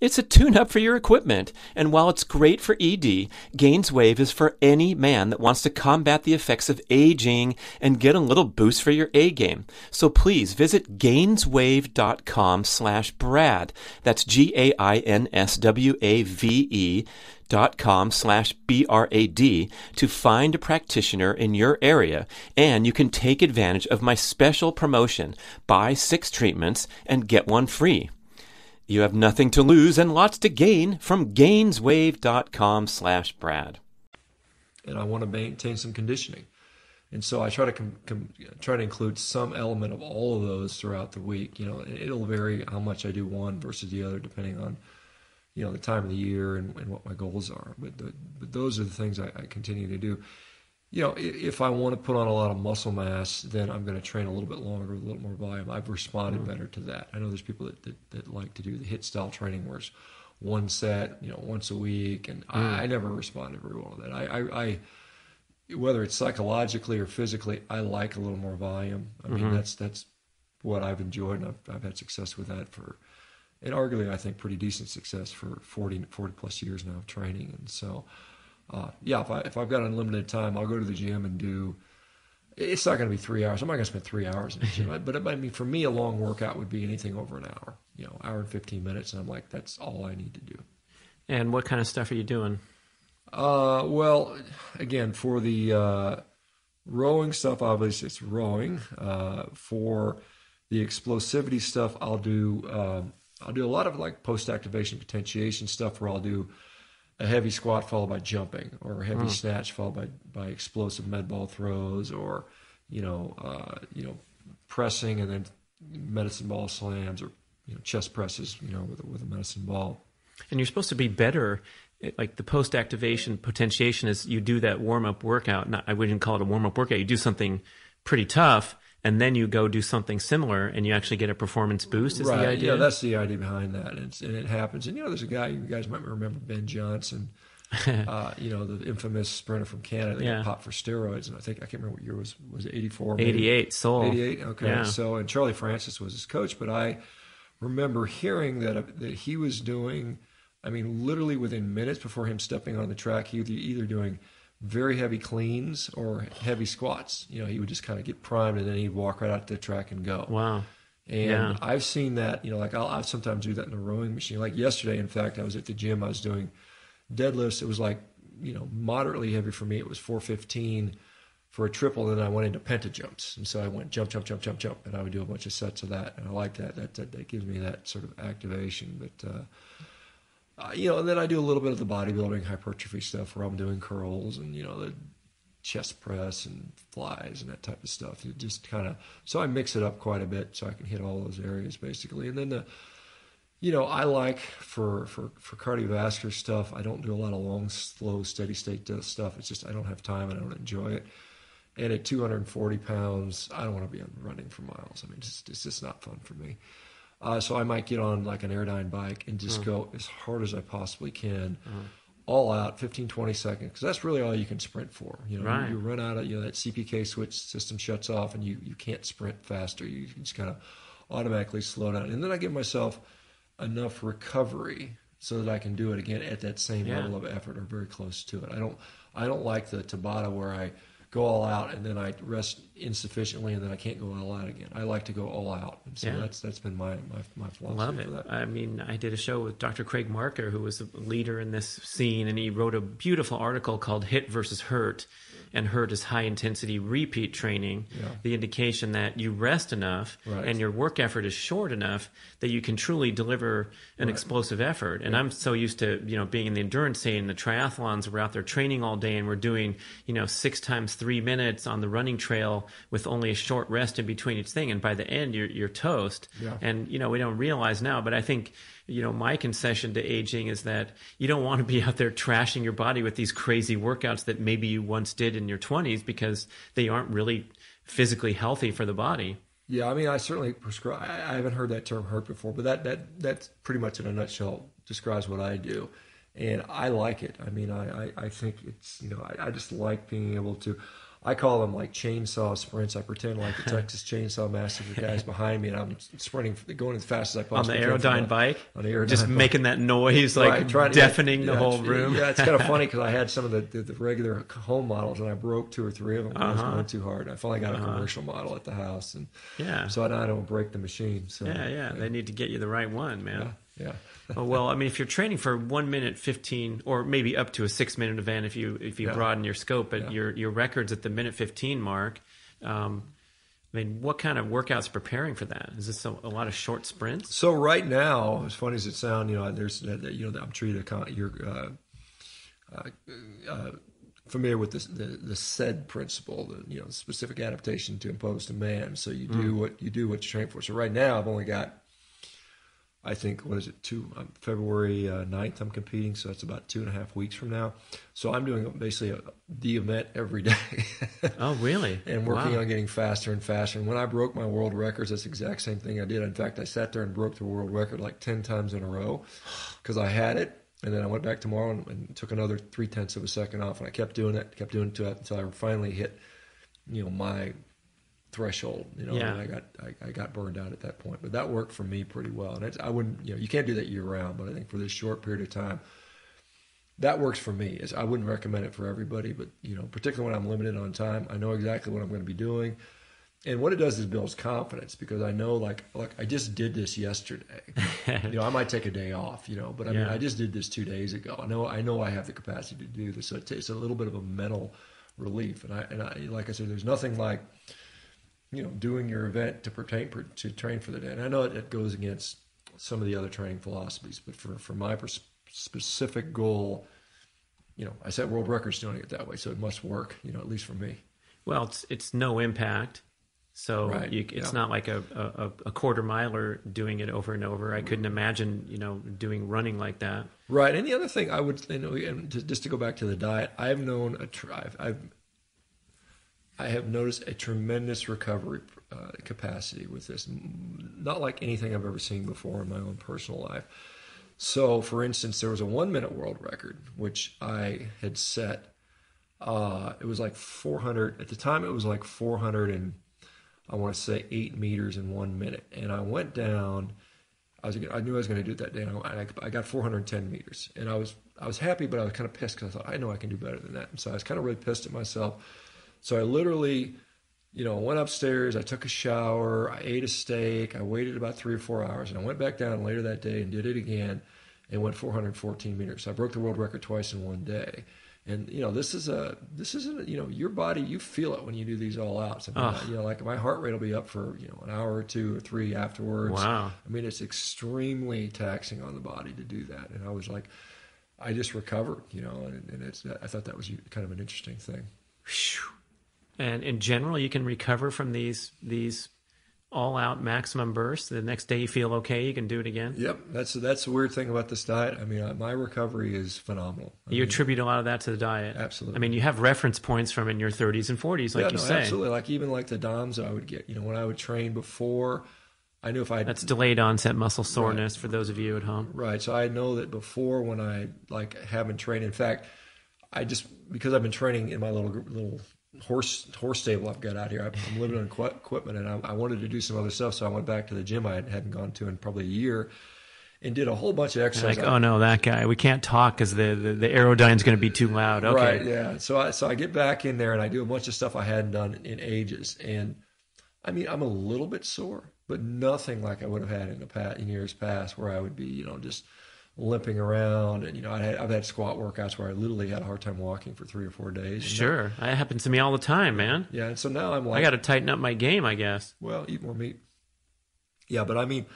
It's a tune-up for your equipment, and while it's great for E D, GainsWave is for any man that wants to combat the effects of aging and get a little boost for your A-game. So please visit gainswave.com slash Brad. That's G A I N S W A V E dot com slash B R A D to find a practitioner in your area, and you can take advantage of my special promotion. Buy six treatments and get one free. You have nothing to lose and lots to gain from gainswave.com slash Brad. And I want to maintain some conditioning. And so I try to com- com- try to include some element of all of those throughout the week. You know, it'll vary how much I do one versus the other, depending on, you know, the time of the year and, and what my goals are. But, the, but those are the things I, I continue to do. You know, if I want to put on a lot of muscle mass, then I'm going to train a little bit longer with a little more volume. I've responded better to that. I know there's people that, that, that like to do the HIIT style training where it's one set, you know, once a week. And mm. I, I never responded very well to that. I, I, I, whether it's psychologically or physically, I like a little more volume. I mean, mm-hmm. that's, that's what I've enjoyed. And I've, I've had success with that for, and arguably, I think pretty decent success for forty, forty plus years now of training. And so, Uh, yeah, if, I, if I've got unlimited time, I'll go to the gym and do, it's not going to be three hours. I'm not going to spend three hours in the gym. But it might be, for me, a long workout would be anything over an hour, you know, hour and fifteen minutes. And I'm like, that's all I need to do. And what kind of stuff are you doing? Uh, well, again, for the uh, rowing stuff, obviously it's rowing. Uh, for the explosivity stuff, I'll do, um, I'll do a lot of like post-activation potentiation stuff where I'll do a heavy squat followed by jumping, or a heavy mm. snatch followed by, by explosive med ball throws, or, you know, uh, you know, pressing and then medicine ball slams, or, you know, chest presses, you know, with a, with a medicine ball. And you're supposed to be better. Like the post-activation potentiation is you do that warm-up workout. Not, I wouldn't call it a warm-up workout. You do something pretty tough, and then you go do something similar, and you actually get a performance boost, is right. The idea? Yeah, that's the idea behind that, and, and it happens. And, you know, there's a guy, you guys might remember Ben Johnson. uh, you know, the infamous sprinter from Canada that yeah. got popped for steroids. And I think, I can't remember what year it was, was it eighty-four? eighty-eight, Seoul. eighty-eight, okay. Yeah. So, and Charlie Francis was his coach, but I remember hearing that that he was doing, I mean, literally within minutes before him stepping on the track, he was either doing very heavy cleans or heavy squats. You know, he would just kind of get primed and then he'd walk right out to the track and go. Wow. And yeah. I've seen that, you know, like I'll, I'll sometimes do that in a rowing machine. Like yesterday, in fact, I was at the gym, I was doing deadlifts. It was like, you know, moderately heavy for me. It was four fifteen for a triple. And then I went into penta jumps. And so I went jump, jump, jump, jump, jump. And I would do a bunch of sets of that. And I like that. That, that, that gives me that sort of activation. But, uh, Uh, you know, and then I do a little bit of the bodybuilding hypertrophy stuff where I'm doing curls and, you know, the chest press and flies and that type of stuff. It just kind of, so I mix it up quite a bit so I can hit all those areas basically. And then the, you know, I like for, for, for cardiovascular stuff, I don't do a lot of long, slow, steady state stuff. It's just, I don't have time and I don't enjoy it. And at two hundred forty pounds, I don't want to be running for miles. I mean, it's, it's just not fun for me. Uh, so I might get on like an Aerodyne bike and just mm. go as hard as I possibly can, mm. all out, fifteen, twenty seconds, because that's really all you can sprint for. You know, right. you, you run out of, you know, that C P K switch system shuts off and you, you can't sprint faster. You just kind of automatically slow down. And then I give myself enough recovery so that I can do it again at that same yeah. level of effort or very close to it. I don't, I don't like the Tabata where I go all out and then I rest insufficiently and then I can't go all out again. I like to go all out. And so yeah. that's that's been my, my, my philosophy. Love it. For that. I mean, I did a show with Doctor Craig Marker, who was a leader in this scene, and he wrote a beautiful article called Hit versus Hurt, and Hurt is high intensity repeat training, yeah. the indication that you rest enough right. and your work effort is short enough that you can truly deliver an right. explosive effort. And yeah. I'm so used to, you know, being in the endurance scene, the triathlons, we're out there training all day and we're doing, you know, six times three minutes on the running trail with only a short rest in between each thing. And by the end, you're, you're toast. Yeah. And, you know, we don't realize now, but I think, you know, my concession to aging is that you don't want to be out there trashing your body with these crazy workouts that maybe you once did in your twenties because they aren't really physically healthy for the body. Yeah, I mean, I certainly prescribe. I haven't heard that term hurt before, but that that that's pretty much in a nutshell describes what I do, and I like it. I mean, I I, I think it's, you know, I, I just like being able to. I call them like chainsaw sprints. I pretend like the Texas Chainsaw Massacre guys behind me, and I'm sprinting, going as fast as I possibly can. On the Aerodyne bike? On the Aerodyne Just bike. Making that noise, like right, deafening to, the yeah, whole room. Yeah, it's kind of funny because I had some of the, the, the regular home models, and I broke two or three of them when uh-huh. I was going too hard. I finally got uh-huh. a commercial model at the house, and yeah. so I don't break the machine. So yeah, yeah, they need to get you the right one, man. Yeah. Yeah. oh, well, I mean, if you're training for one minute, fifteen, or maybe up to a six minute event, if you, if you yeah. broaden your scope, but yeah. your, your record's at the minute fifteen mark, um, I mean, what kind of workouts preparing for that? Is this a, a lot of short sprints? So right now, as funny as it sounds, you know, there's, you know, I'm sure you're, uh, uh, uh, familiar with this, the, the S A I D principle, the, you know, specific adaptation to impose demand. So you do mm. what you do, what you train for. So right now I've only got, I think, what is it, two, um, February uh, ninth I'm competing, so that's about two and a half weeks from now. So I'm doing basically a, the event every day. Oh, really? And working wow. on getting faster and faster. And when I broke my world records, that's the exact same thing I did. In fact, I sat there and broke the world record like ten times in a row because I had it. And then I went back tomorrow and, and took another three-tenths of a second off. And I kept doing it, kept doing it until I finally hit, you know, my threshold, you know, yeah. and I got I, I got burned out at that point, but that worked for me pretty well. And it's, I wouldn't, you know, you can't do that year round, but I think for this short period of time, that works for me. Is I wouldn't recommend it for everybody, but you know, particularly when I'm limited on time, I know exactly what I'm going to be doing, and what it does is builds confidence because I know, like, look, I just did this yesterday. You know, I might take a day off, you know, but I yeah. mean, I just did this two days ago. I know I know I have the capacity to do this, so it's a little bit of a mental relief. And I and I like I said, there's nothing like, you know, doing your event to pertain to train for the day. And I know it, it goes against some of the other training philosophies, but for, for my pers- specific goal, you know, I set world records doing it that way. So it must work, you know, at least for me. Well, it's, it's no impact. So right. you, it's yeah. not like a, a, a quarter miler doing it over and over. I couldn't imagine, you know, doing running like that. Right. And the other thing I would, you know, and to, just to go back to the diet, I've known a tribe. I've, I have noticed a tremendous recovery uh, capacity with this, not like anything I've ever seen before in my own personal life. So, for instance, there was a one-minute world record, which I had set. Uh, it was like four hundred. At the time, it was like four hundred and, I want to say, eight meters in one minute. And I went down. I was. I knew I was going to do it that day, and I, I got four hundred ten meters. And I was I was happy, but I was kind of pissed because I thought, I know I can do better than that. And so I was kind of really pissed at myself. So I literally, you know, went upstairs. I took a shower. I ate a steak. I waited about three or four hours, and I went back down later that day and did it again, and went four hundred fourteen meters. So I broke the world record twice in one day. And you know, this is a this isn't you know, your body. You feel it when you do these all outs. I mean, uh. you know, like my heart rate will be up for you know an hour or two or three afterwards. Wow. I mean, it's extremely taxing on the body to do that. And I was like, I just recovered, you know, and, and it's I thought that was kind of an interesting thing. And in general, you can recover from these these all-out maximum bursts. The next day you feel okay, you can do it again. Yep, that's that's the weird thing about this diet. I mean, my recovery is phenomenal. I you mean, attribute a lot of that to the diet. Absolutely. I mean, you have reference points from in your thirties and forties, like yeah, you no, say. Absolutely, like even like the DOMS I would get. You know, when I would train before, I knew if I... That's delayed onset muscle soreness right. for those of you at home. Right, so I know that before when I like haven't trained. In fact, I just, because I've been training in my little little... horse horse stable I've got out here. I'm living on equipment, and I, I wanted to do some other stuff, so I went back to the gym I hadn't gone to in probably a year, and did a whole bunch of exercise. Like, oh no, that guy, we can't talk because the, the the aerodyne's going to be too loud. Okay, right, yeah. So I so I get back in there and I do a bunch of stuff I hadn't done in ages, and I mean I'm a little bit sore, but nothing like I would have had in the past in years past where I would be you know just limping around, and you know, I had, I've had squat workouts where I literally had a hard time walking for three or four days. Sure, that, that happens to me all the time, man. Yeah, and so now I'm like, I got to tighten up my game, I guess. Well, eat more meat. Yeah, but I mean,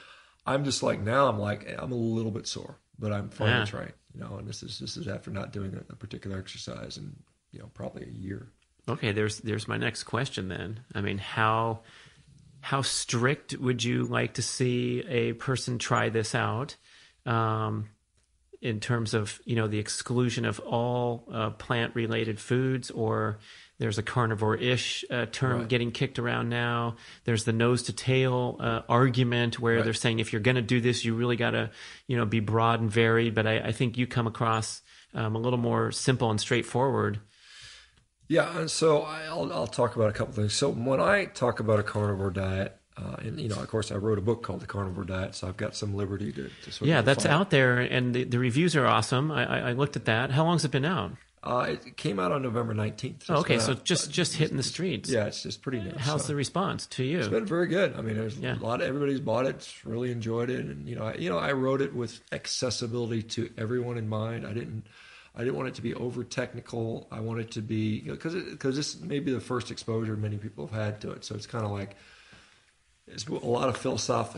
I'm just like now I'm like I'm a little bit sore, but I'm fine yeah. to train, you know. And this is this is after not doing a, a particular exercise in you know probably a year. Okay, there's there's my next question then. I mean, how how strict would you like to see a person try this out? Um, in terms of, you know, the exclusion of all uh, plant-related foods, or there's a carnivore-ish uh, term right. getting kicked around now. There's the nose-to-tail uh, argument where right. they're saying if you're going to do this, you really got to, you know, be broad and varied. But I, I think you come across um, a little more simple and straightforward. Yeah, and so I'll, I'll talk about a couple things. So when I talk about a carnivore diet, Uh, and, you know, of course, I wrote a book called The Carnivore Diet, so I've got some liberty to, to sort yeah, of... Yeah, that's out there, and the, the reviews are awesome. I, I looked at that. How long has it been out? Uh, it came out on November nineteenth. So oh, okay, so out, just, uh, just hitting the streets. Yeah, it's just pretty new. How's so. the response to you? It's been very good. I mean, there's yeah. a lot of... Everybody's bought it, really enjoyed it, and, you know, I, you know, I wrote it with accessibility to everyone in mind. I didn't... I didn't want it to be over technical. I wanted it to be... Because you know, because this may be the first exposure many people have had to it, so it's kind of like... It's a lot of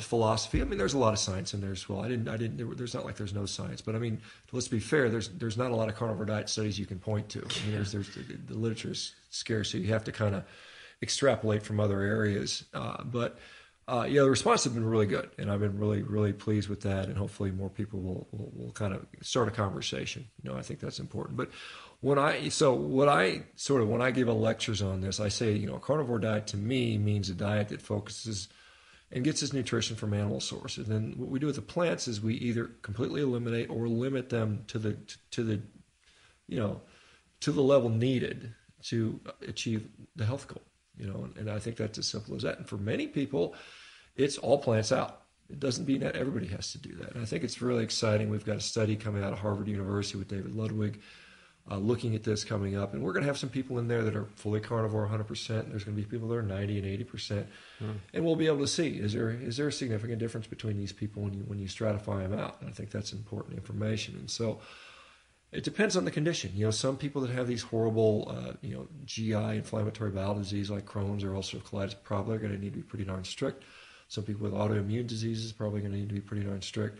philosophy. I mean, there's a lot of science in there as well. I didn't. I didn't. There's not like there's no science, but I mean, let's be fair. There's there's not a lot of carnivore diet studies you can point to. I mean, there's, there's the, the literature is scarce, so you have to kind of extrapolate from other areas. Uh, but uh, yeah, the response has been really good, and I've been really really pleased with that. And hopefully, more people will will, will kind of start a conversation. You know, I think that's important. But when I so what I sort of when I give a lectures on this, I say you know, a carnivore diet to me means a diet that focuses and gets its nutrition from animal sources. And what we do with the plants is we either completely eliminate or limit them to the to the, you know, to the level needed to achieve the health goal. You know, and, and I think that's as simple as that. And for many people, it's all plants out. It doesn't mean that everybody has to do that. And I think it's really exciting. We've got a study coming out of Harvard University with David Ludwig uh, looking at this coming up. And we're going to have some people in there that are fully carnivore one hundred percent. And there's going to be people that are ninety and eighty percent. Hmm. And we'll be able to see, is there is there a significant difference between these people when you, when you stratify them out? And I think that's important information. And so it depends on the condition. You know, some people that have these horrible, uh, you know, G I inflammatory bowel disease like Crohn's or ulcerative colitis probably are going to need to be pretty darn strict. Some people with autoimmune diseases probably going to need to be pretty darn strict.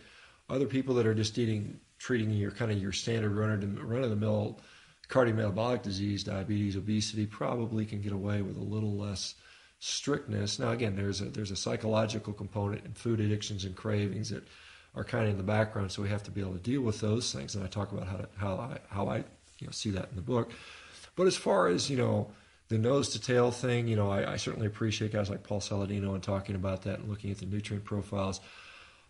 Other people that are just eating... treating your kind of your standard run-of-the-mill cardiometabolic disease, diabetes, obesity, probably can get away with a little less strictness. Now, again, there's a, there's a psychological component and food addictions and cravings that are kind of in the background, so we have to be able to deal with those things. And I talk about how to, how I how I you know see that in the book. But as far as you know the nose-to-tail thing, you know I, I certainly appreciate guys like Paul Saladino and talking about that and looking at the nutrient profiles.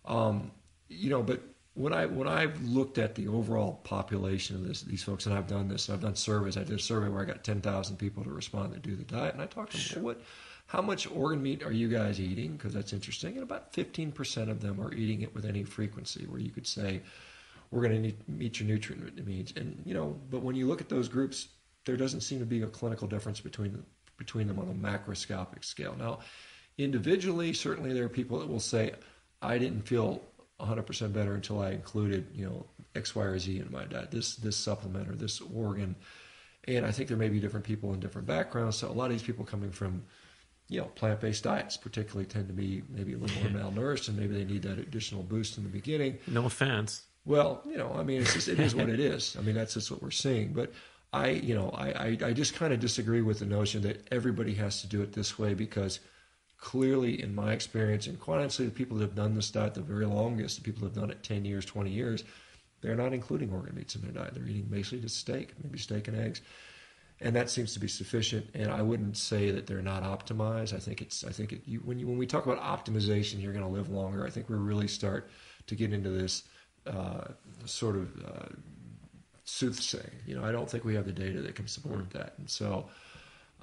Um, you know, but When I when I've looked at the overall population of this, these folks, and I've done this, and I've done surveys. I did a survey where I got ten thousand people to respond that do the diet, and I talked to them. Sure. What, how much organ meat are you guys eating? Because that's interesting. And about fifteen percent of them are eating it with any frequency, where you could say, we're going to meet your nutrient needs. And you know, but when you look at those groups, there doesn't seem to be a clinical difference between them, between them on a macroscopic scale. Now, individually, certainly there are people that will say, I didn't feel one hundred percent better until I included, you know, X, Y, or Z in my diet, this this supplement or this organ. And I think there may be different people in different backgrounds. So a lot of these people coming from, you know, plant-based diets particularly tend to be maybe a little more malnourished, and maybe they need that additional boost in the beginning. No offense. Well, you know, I mean, it's just, it is what it is. I mean, that's just what we're seeing. But I, you know, I, I, I just kind of disagree with the notion that everybody has to do it this way, because clearly, in my experience, and quite honestly, the people that have done this diet the very longest, the people that have done it ten years, twenty years, they're not including organ meats in their diet. They're eating basically just steak, maybe steak and eggs. And that seems to be sufficient. And I wouldn't say that they're not optimized. I think it's, I think it, you, when you, when we talk about optimization, you're going to live longer. I think we really start to get into this uh, sort of uh, soothsaying. You know, I don't think we have the data that can support that. And so,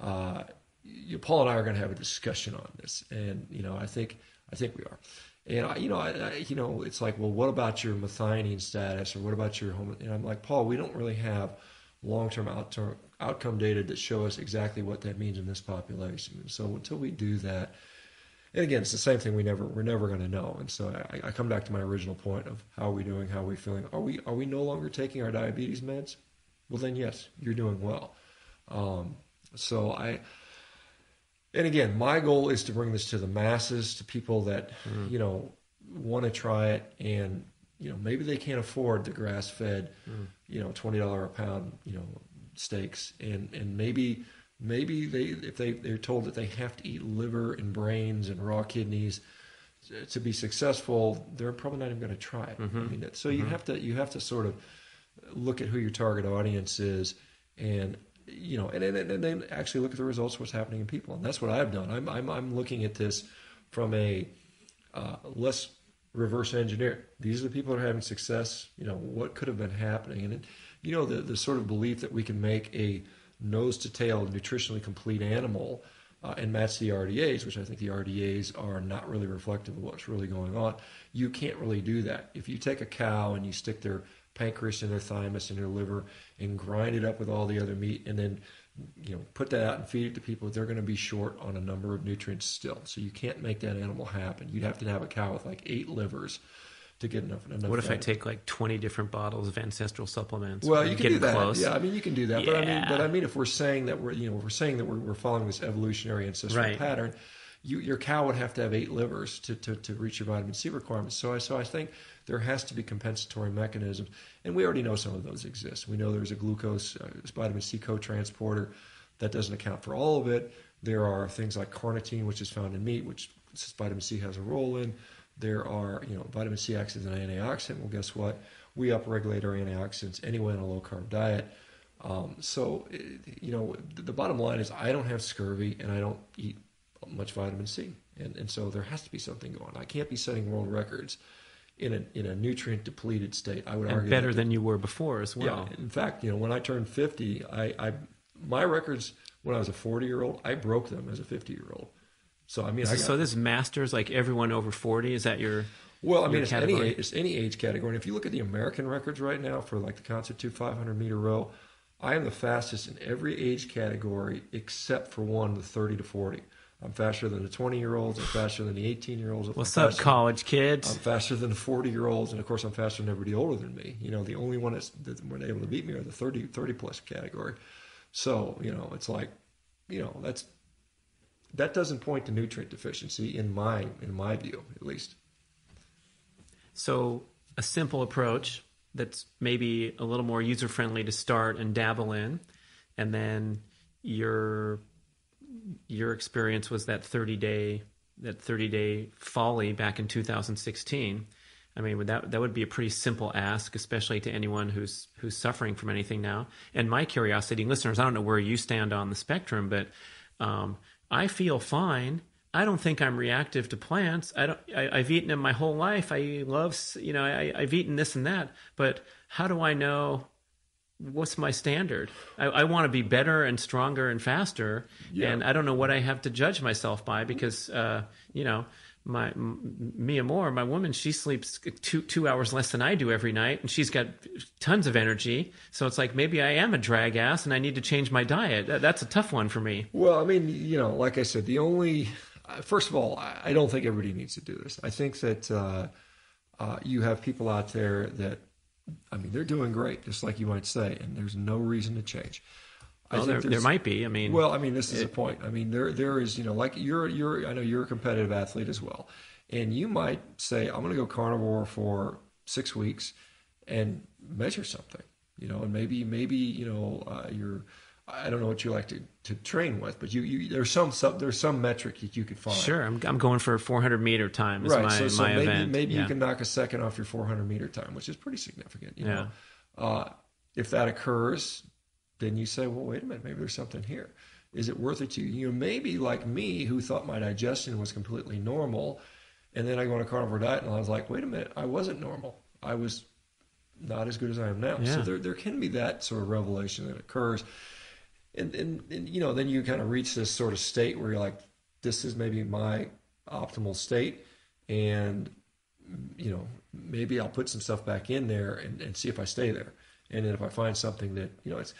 uh, You, Paul and I are going to have a discussion on this, and you know, I think I think we are, and I, you know, I, I, you know, it's like, well, what about your methionine status, or what about your home? And I'm like, Paul, we don't really have long-term outterm, outcome data that show us exactly what that means in this population, and so until we do that, and again, it's the same thing. We never, we're never going to know, and so I, I come back to my original point of how are we doing, how are we feeling? Are we are we no longer taking our diabetes meds? Well, then yes, you're doing well. Um, so I. And again, my goal is to bring this to the masses, to people that, mm. you know, want to try it, and, you know, maybe they can't afford the grass-fed, mm. you know, twenty dollars a pound, you know, steaks. And, and maybe maybe they if they, they're told that they have to eat liver and brains and raw kidneys to be successful, they're probably not even going to try it. Mm-hmm. I mean, so mm-hmm. you have to you have to sort of look at who your target audience is, and you know, and, and, and then actually look at the results of what's happening in people. And that's what I've done. I'm I'm, I'm looking at this from a uh, less reverse engineer. These are the people that are having success. You know, what could have been happening? And, it, you know, the, the sort of belief that we can make a nose-to-tail nutritionally complete animal uh, and match the R D As, which I think the R D As are not really reflective of what's really going on. You can't really do that. If you take a cow and you stick their pancreas and their thymus and their liver and grind it up with all the other meat, and then, you know, put that out and feed it to people, they're going to be short on a number of nutrients still. So you can't make that animal happen. You'd have to have a cow with like eight livers to get enough. enough what if diet. I take like twenty different bottles of ancestral supplements? Well, you can do that. Close? Yeah, I mean, you can do that. Yeah. But I mean, but I mean, if we're saying that we're, you know, if we're saying that we're, we're following this evolutionary ancestral right. pattern, you, your cow would have to have eight livers to, to, to reach your vitamin C requirements. So I, so I think there has to be compensatory mechanisms, and we already know some of those exist. We know there's a glucose, uh, vitamin C co-transporter. That doesn't account for all of it. There are things like carnitine, which is found in meat, which vitamin C has a role in. There are, you know, vitamin C acts as an antioxidant. Well, guess what? We upregulate our antioxidants anyway on a low-carb diet. Um, so, you know, the bottom line is I don't have scurvy, and I don't eat much vitamin C, and and so there has to be something going. I can't be setting world records in a in a nutrient depleted state. I would and argue better that, than you were before as well. Yeah, in fact, you know, when I turned fifty, I, I my records when I was a forty year old, I broke them as a fifty year old. So I mean, so, I got, so this masters like everyone over forty. Is that your well? I mean, it's category? any it's any age category. And if you look at the American records right now for like the Concept two five hundred meter row, I am the fastest in every age category except for one, the thirty to forty. I'm faster than the twenty-year-olds. I'm faster than the eighteen-year-olds. What's up, college kids? I'm faster than the forty-year-olds, and of course, I'm faster than everybody older than me. You know, the only one that's, that were able to beat me are the thirty, thirty-plus category. So, you know, it's like, you know, that's that doesn't point to nutrient deficiency in my in my view, at least. So, a simple approach that's maybe a little more user-friendly to start and dabble in, and then you're. Your experience was that thirty-day that thirty-day folly back in two thousand sixteen. I mean, would that that would be a pretty simple ask, especially to anyone who's who's suffering from anything now. And my curiosity, listeners, I don't know where you stand on the spectrum, but um, I feel fine, I don't think I'm reactive to plants. I don't, I, I've eaten them my whole life. I love, you know, I, I've eaten this and that, but how do I know what's my standard? I, I want to be better and stronger and faster. Yeah. And I don't know what I have to judge myself by because, uh, you know, my m- Mia Moore, my woman, she sleeps two two hours less than I do every night, and she's got tons of energy. So it's like maybe I am a drag ass, and I need to change my diet. That, that's a tough one for me. Well, I mean, you know, like I said, the only uh, first of all, I don't think everybody needs to do this. I think that uh, uh, you have people out there that, I mean, they're doing great, just like you might say, and there's no reason to change. Well, there, there might be. I mean, well, I mean, this is it, the point. I mean, there, there is, you know, like you're, you're, I know you're a competitive athlete as well, and you might say, I'm going to go carnivore for six weeks and measure something, you know, and maybe, maybe, you know, uh, you're, I don't know what you like to, to train with, but you, you, there's some, some, there's some metric that you could find. Sure. I'm, I'm going for four hundred meter time. Is right. My, so, so my maybe, event. maybe yeah. you can knock a second off your four hundred meter time, which is pretty significant, you yeah. know, uh, if that occurs, then you say, well, wait a minute, maybe there's something here. Is it worth it to you? You know, maybe like me, who thought my digestion was completely normal, and then I go on a carnivore diet, and I was like, wait a minute, I wasn't normal. I was not as good as I am now. Yeah. So there, there can be that sort of revelation that occurs. And, and, and, you know, then you kind of reach this sort of state where you're like, this is maybe my optimal state, and, you know, maybe I'll put some stuff back in there and, and see if I stay there. And then if I find something that, you know, it's...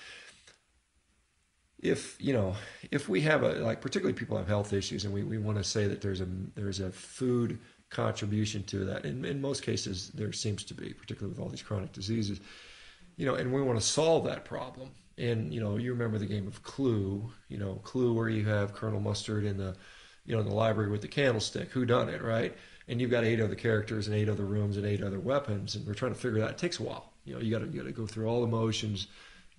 If, you know, if we have a, like particularly people have health issues, and we, we want to say that there's a, there's a food contribution to that. And in most cases there seems to be, particularly with all these chronic diseases, you know, and we want to solve that problem. And, you know, you remember the game of Clue, you know, Clue, where you have Colonel Mustard in the, you know, in the library with the candlestick, who done it, right? And you've got eight other characters and eight other rooms and eight other weapons. And we're trying to figure that out. It takes a while, you know, you gotta, you gotta go through all the motions.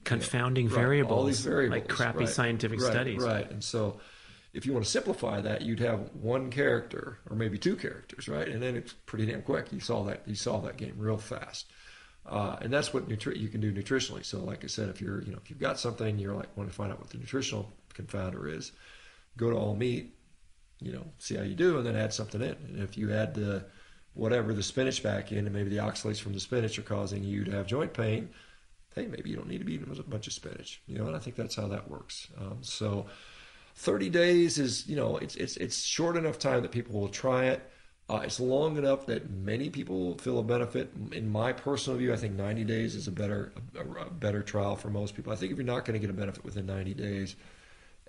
Confounding you know, variables, right, all these variables, like crappy right, scientific right, studies. Right, and so if you want to simplify that, you'd have one character or maybe two characters, right? And then it's pretty damn quick. You solve that. You solve that game real fast, uh, and that's what nutri- you can do nutritionally. So, like I said, if you're, you know, if you've got something, you're like want to find out what the nutritional confounder is, go to all meat, you know, see how you do, and then add something in. And if you add the whatever the spinach back in, and maybe the oxalates from the spinach are causing you to have joint pain. Hey, maybe you don't need to be eating a bunch of spinach, you know, and I think that's how that works. Um, so thirty days is, you know, it's, it's, it's short enough time that people will try it. Uh, it's long enough that many people will feel a benefit. In my personal view, I think ninety days is a better, a, a better trial for most people. I think if you're not going to get a benefit within ninety days,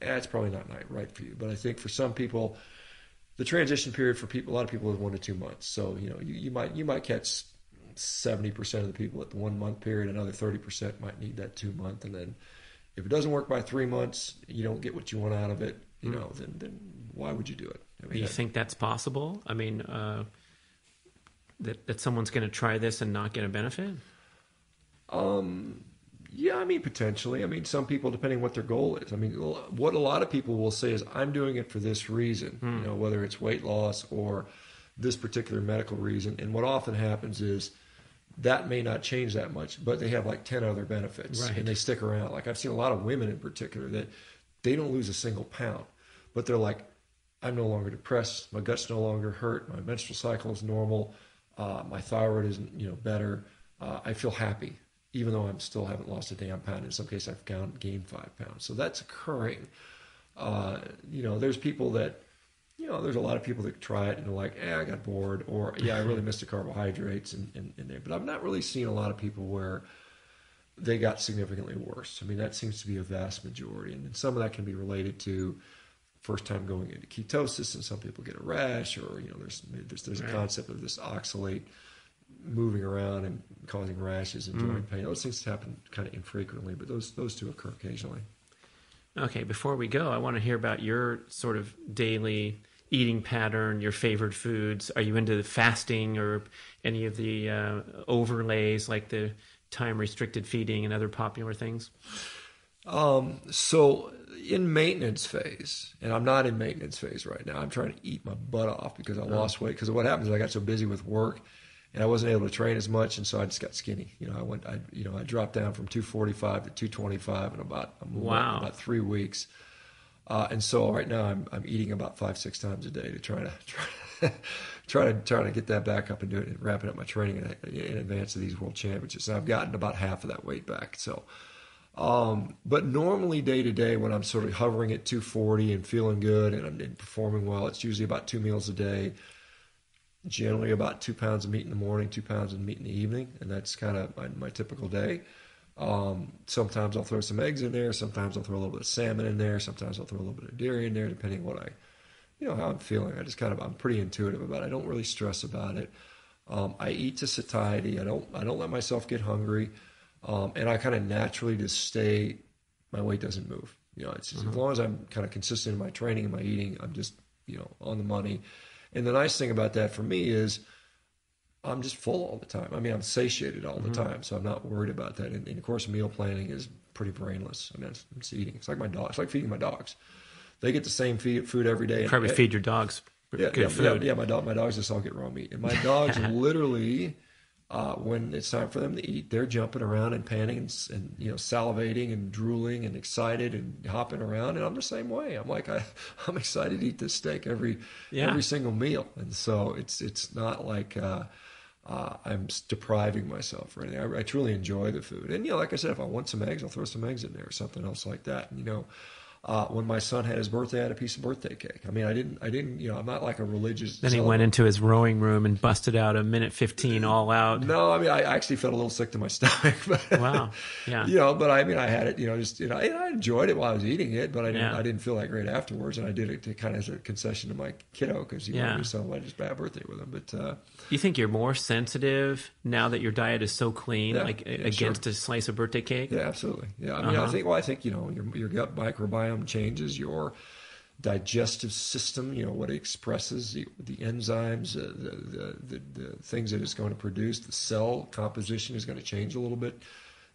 eh, it's probably not right for you. But I think for some people, the transition period for people, a lot of people is one to two months. So, you know, you, you might, you might catch seventy percent of the people at the one month period, another thirty percent might need that two month. And then if it doesn't work by three months, you don't get what you want out of it, you know, then, then why would you do it? I mean, do you that, think that's possible? I mean, uh, that, that someone's going to try this and not get a benefit? Um, yeah, I mean, potentially. I mean, some people, depending on what their goal is. I mean, what a lot of people will say is I'm doing it for this reason, mm. you know, whether it's weight loss or this particular medical reason. And what often happens is that may not change that much, but they have like ten other benefits right. and they stick around. Like I've seen a lot of women in particular that they don't lose a single pound, but they're like, I'm no longer depressed. My gut's no longer hurt. My menstrual cycle is normal. Uh, my thyroid is, you know, better. Uh, I feel happy, even though I'm still haven't lost a damn pound. In some cases I've gained, gained five pounds. So that's occurring. Uh, you know, there's people that, you know, there's a lot of people that try it and they're like, eh, I got bored, or yeah, I really missed the carbohydrates in, in, in there. But I've not really seen a lot of people where they got significantly worse. I mean, that seems to be a vast majority. And some of that can be related to first time going into ketosis, and some people get a rash, or, you know, there's there's, there's a concept of this oxalate moving around and causing rashes and joint mm. pain. Those things happen kind of infrequently, but those those two occur occasionally. Okay, before we go, I want to hear about your sort of daily eating pattern, your favorite foods. Are you into the fasting or any of the uh, overlays like the time restricted feeding and other popular things? Um, so in maintenance phase, and I'm not in maintenance phase right now. I'm trying to eat my butt off because I oh. lost weight. Because what happens is I got so busy with work and I wasn't able to train as much, and so I just got skinny. You know, I went, I you know, I dropped down from two forty-five to two twenty-five in about a month, wow. about three weeks. Uh, and so right now I'm, I'm eating about five, six times a day to try to try, try to try to get that back up and do it, and wrapping up my training in, in advance of these world championships. And I've gotten about half of that weight back. So, um, but normally day to day when I'm sort of hovering at two forty and feeling good and I'm performing well, it's usually about two meals a day, generally about two pounds of meat in the morning, two pounds of meat in the evening. And that's kind of my, my typical day. Um, sometimes I'll throw some eggs in there. Sometimes I'll throw a little bit of salmon in there. Sometimes I'll throw a little bit of dairy in there, depending on what I, you know, how I'm feeling. I just kind of, I'm pretty intuitive about it. I don't really stress about it. Um, I eat to satiety. I don't, I don't let myself get hungry. Um, and I kind of naturally just stay, my weight doesn't move. You know, it's just, mm-hmm. as long as I'm kind of consistent in my training and my eating, I'm just, you know, on the money. And the nice thing about that for me is, I'm just full all the time. I mean, I'm satiated all the mm-hmm. time, so I'm not worried about that. And, and of course, meal planning is pretty brainless. I mean, it's, it's eating. It's like my dog. It's like feeding my dogs. They get the same feed, food every day. Probably and, feed your dogs yeah, good yeah, food. Yeah, yeah, my dog, my dogs just all get raw meat. And my dogs literally, uh, when it's time for them to eat, they're jumping around and panting and, and you know salivating and drooling and excited and hopping around. And I'm the same way. I'm like I, I'm excited to eat this steak every yeah. every single meal. And so it's it's not like. Uh, Uh, I'm depriving myself or anything. I, I truly enjoy the food. And, you know, like I said, if I want some eggs, I'll throw some eggs in there or something else like that. And, you know, uh, when my son had his birthday, I had a piece of birthday cake. I mean, I didn't, I didn't, you know, I'm not like a religious. Then he celebrant. went into his rowing room and busted out a minute fifteen all out. No, I mean, I actually felt a little sick to my stomach. But, wow. Yeah. You know, but I mean, I had it, you know, just, you know, I enjoyed it while I was eating it, but I didn't, yeah. I didn't feel like great afterwards. And I did it to kind of as a concession to my kiddo because he yeah. wanted me to celebrate his bad birthday with him. But, uh, you think you're more sensitive now that your diet is so clean, yeah, like yeah, against sure. a slice of birthday cake? Yeah, absolutely. Yeah, I mean, uh-huh. I think. Well, I think you know your your gut microbiome changes, your digestive system. You know what it expresses, the, the enzymes, uh, the, the the the things that it's going to produce. The cell composition is going to change a little bit.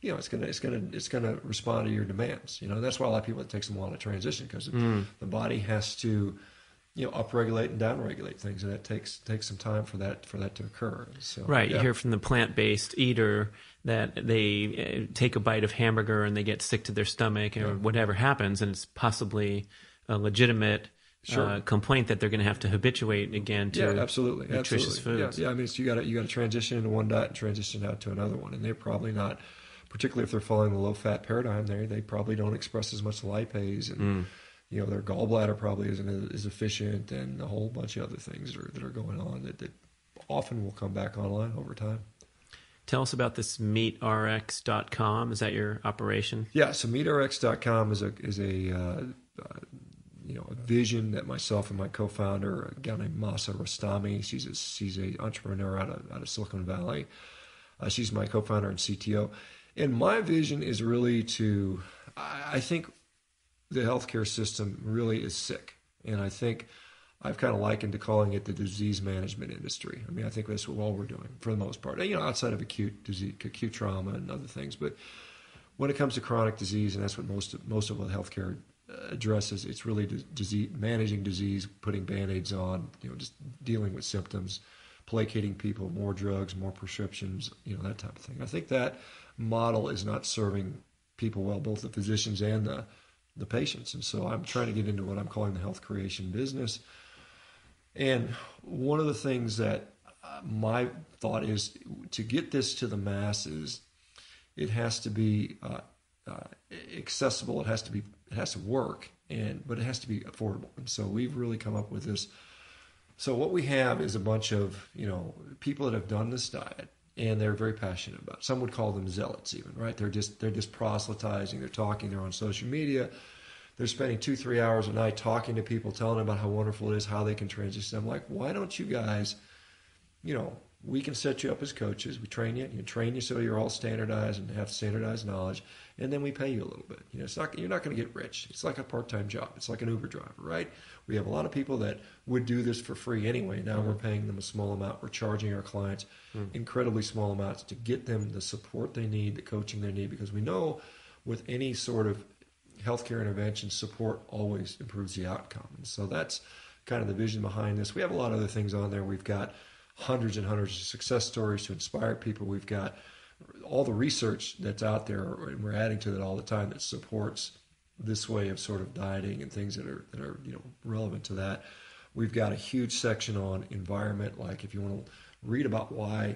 You know, it's gonna it's gonna it's gonna respond to your demands. You know, that's why a lot of people it takes them a while to transition because mm. the body has to. You know, upregulate and downregulate things, and that takes takes some time for that for that to occur. So, right, yeah. You hear from the plant-based eater that they take a bite of hamburger and they get sick to their stomach or yeah. whatever happens, and it's possibly a legitimate sure. uh, complaint that they're going to have to habituate again to yeah, absolutely. nutritious absolutely. foods. Yeah, yeah, I mean, it's, you got to you got to transition into one diet and transition out to another one, and they're probably not, particularly if they're following the low-fat paradigm, there they probably don't express as much lipase and. Mm. You know, their gallbladder probably isn't as efficient and a whole bunch of other things that are, that are going on that, that often will come back online over time. Tell us about this meat r x dot com. Is that your operation? Yeah, so meat r x dot com is a, is a uh, uh, you know, a vision that myself and my co-founder, a gal named Massa Rostami, she's a, she's a entrepreneur out of, out of Silicon Valley. Uh, she's my co-founder and C T O. And my vision is really to, I, I think, the healthcare system really is sick. And I think I've kind of likened to calling it the disease management industry. I mean, I think that's what all we're doing for the most part, you know, outside of acute disease, acute trauma and other things. But when it comes to chronic disease, and that's what most of, most of what healthcare addresses, it's really disease, managing disease, putting Band-Aids on, you know, just dealing with symptoms, placating people, more drugs, more prescriptions, you know, that type of thing. I think that model is not serving people well, both the physicians and the the patients. And so I'm trying to get into what I'm calling the health creation business. And one of the things that my thought is to get this to the masses, it has to be uh, uh, accessible. It has to be, it has to work, and but it has to be affordable. And so we've really come up with this. So what we have is a bunch of, you know, people that have done this diet and they're very passionate about it. Some would call them zealots even, right? They're just they're just proselytizing, they're talking, they're on social media, they're spending two, three hours a night talking to people, telling them about how wonderful it is, how they can transition. I'm like, why don't you guys, you know, we can set you up as coaches, we train you, you train you so you're all standardized and have standardized knowledge, and then we pay you a little bit. You know, it's not you're not gonna get rich. It's like a part-time job, it's like an Uber driver, right? We have a lot of people that would do this for free anyway. Now mm-hmm. we're paying them a small amount. We're charging our clients mm-hmm. incredibly small amounts to get them the support they need, the coaching they need, because we know with any sort of healthcare intervention, support always improves the outcome. And so that's kind of the vision behind this. We have a lot of other things on there. We've got hundreds and hundreds of success stories to inspire people. We've got all the research that's out there, and we're adding to that all the time that supports this way of sort of dieting and things that are, that are, you know, relevant to that. We've got a huge section on environment. Like if you want to read about why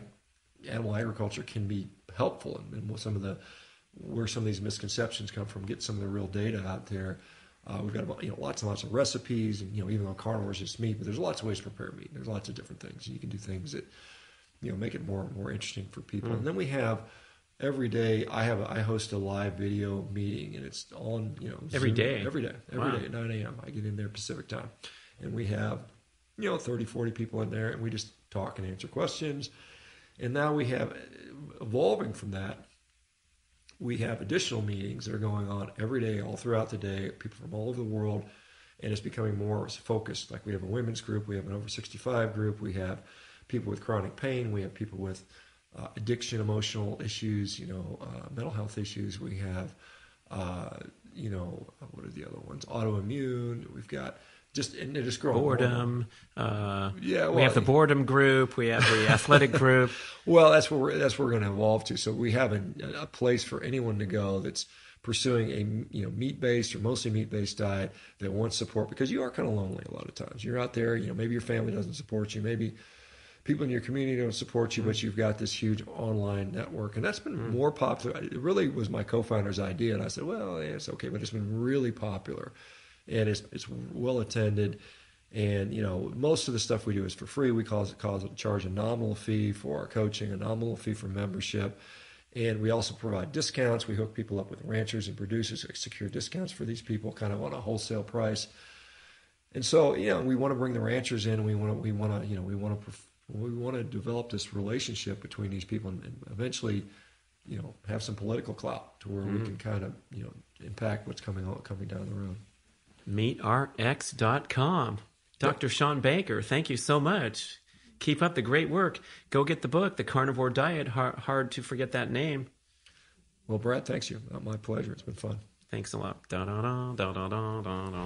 animal agriculture can be helpful and, and some of the, where some of these misconceptions come from, get some of the real data out there. Uh, we've got about, you know, lots and lots of recipes, and, you know, even though carnivore is just meat, but there's lots of ways to prepare meat. There's lots of different things. You can do things that, you know, make it more and more interesting for people. Mm-hmm. And then we have every day, I have a, I host a live video meeting, and it's on, you know, every Zoom, day, every day, every wow. day at nine a m I get in there Pacific time, and we have, you know, thirty, forty people in there, and we just talk and answer questions. And now we have, evolving from that, we have additional meetings that are going on every day, all throughout the day, people from all over the world, and it's becoming more focused. Like we have a women's group, we have an over sixty-five group, we have people with chronic pain, we have people with uh, addiction, emotional issues, you know, uh, mental health issues. We have, uh, you know, what are the other ones? Autoimmune. We've got just, and they're just growing. Boredom. Uh, yeah, well, we have the boredom group. We have the athletic group. Well, that's where we're, that's where we're going to evolve to. So we have a, a place for anyone to go that's pursuing a, you know, meat-based or mostly meat-based diet that wants support, because you are kind of lonely a lot of times. You're out there, you know, maybe your family doesn't support you, maybe people in your community don't support you, mm-hmm. but you've got this huge online network, and that's been mm-hmm. more popular. It really was my co-founder's idea, and I said, well, yeah, it's okay, but it's been really popular. And it's, it's well attended, and you know, most of the stuff we do is for free. We cause, cause charge a nominal fee for our coaching, a nominal fee for membership, and we also provide discounts. We hook people up with ranchers and producers, secure discounts for these people, kind of on a wholesale price. And so, you know, we want to bring the ranchers in. We want to, we want to, you know, we want to, we want to develop this relationship between these people, and eventually, you know, have some political clout to where mm-hmm. we can kind of, you know, impact what's coming on, coming down the road. meat R X dot com. Doctor Shawn Baker, thank you so much. Keep up the great work. Go get the book, The Carnivore Diet. Hard, hard to forget that name. Well, Brad, thanks you. My pleasure. It's been fun. Thanks a lot. Da, da, da, da, da, da, da.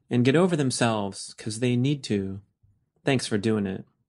and get over themselves, because they need to. Thanks for doing it.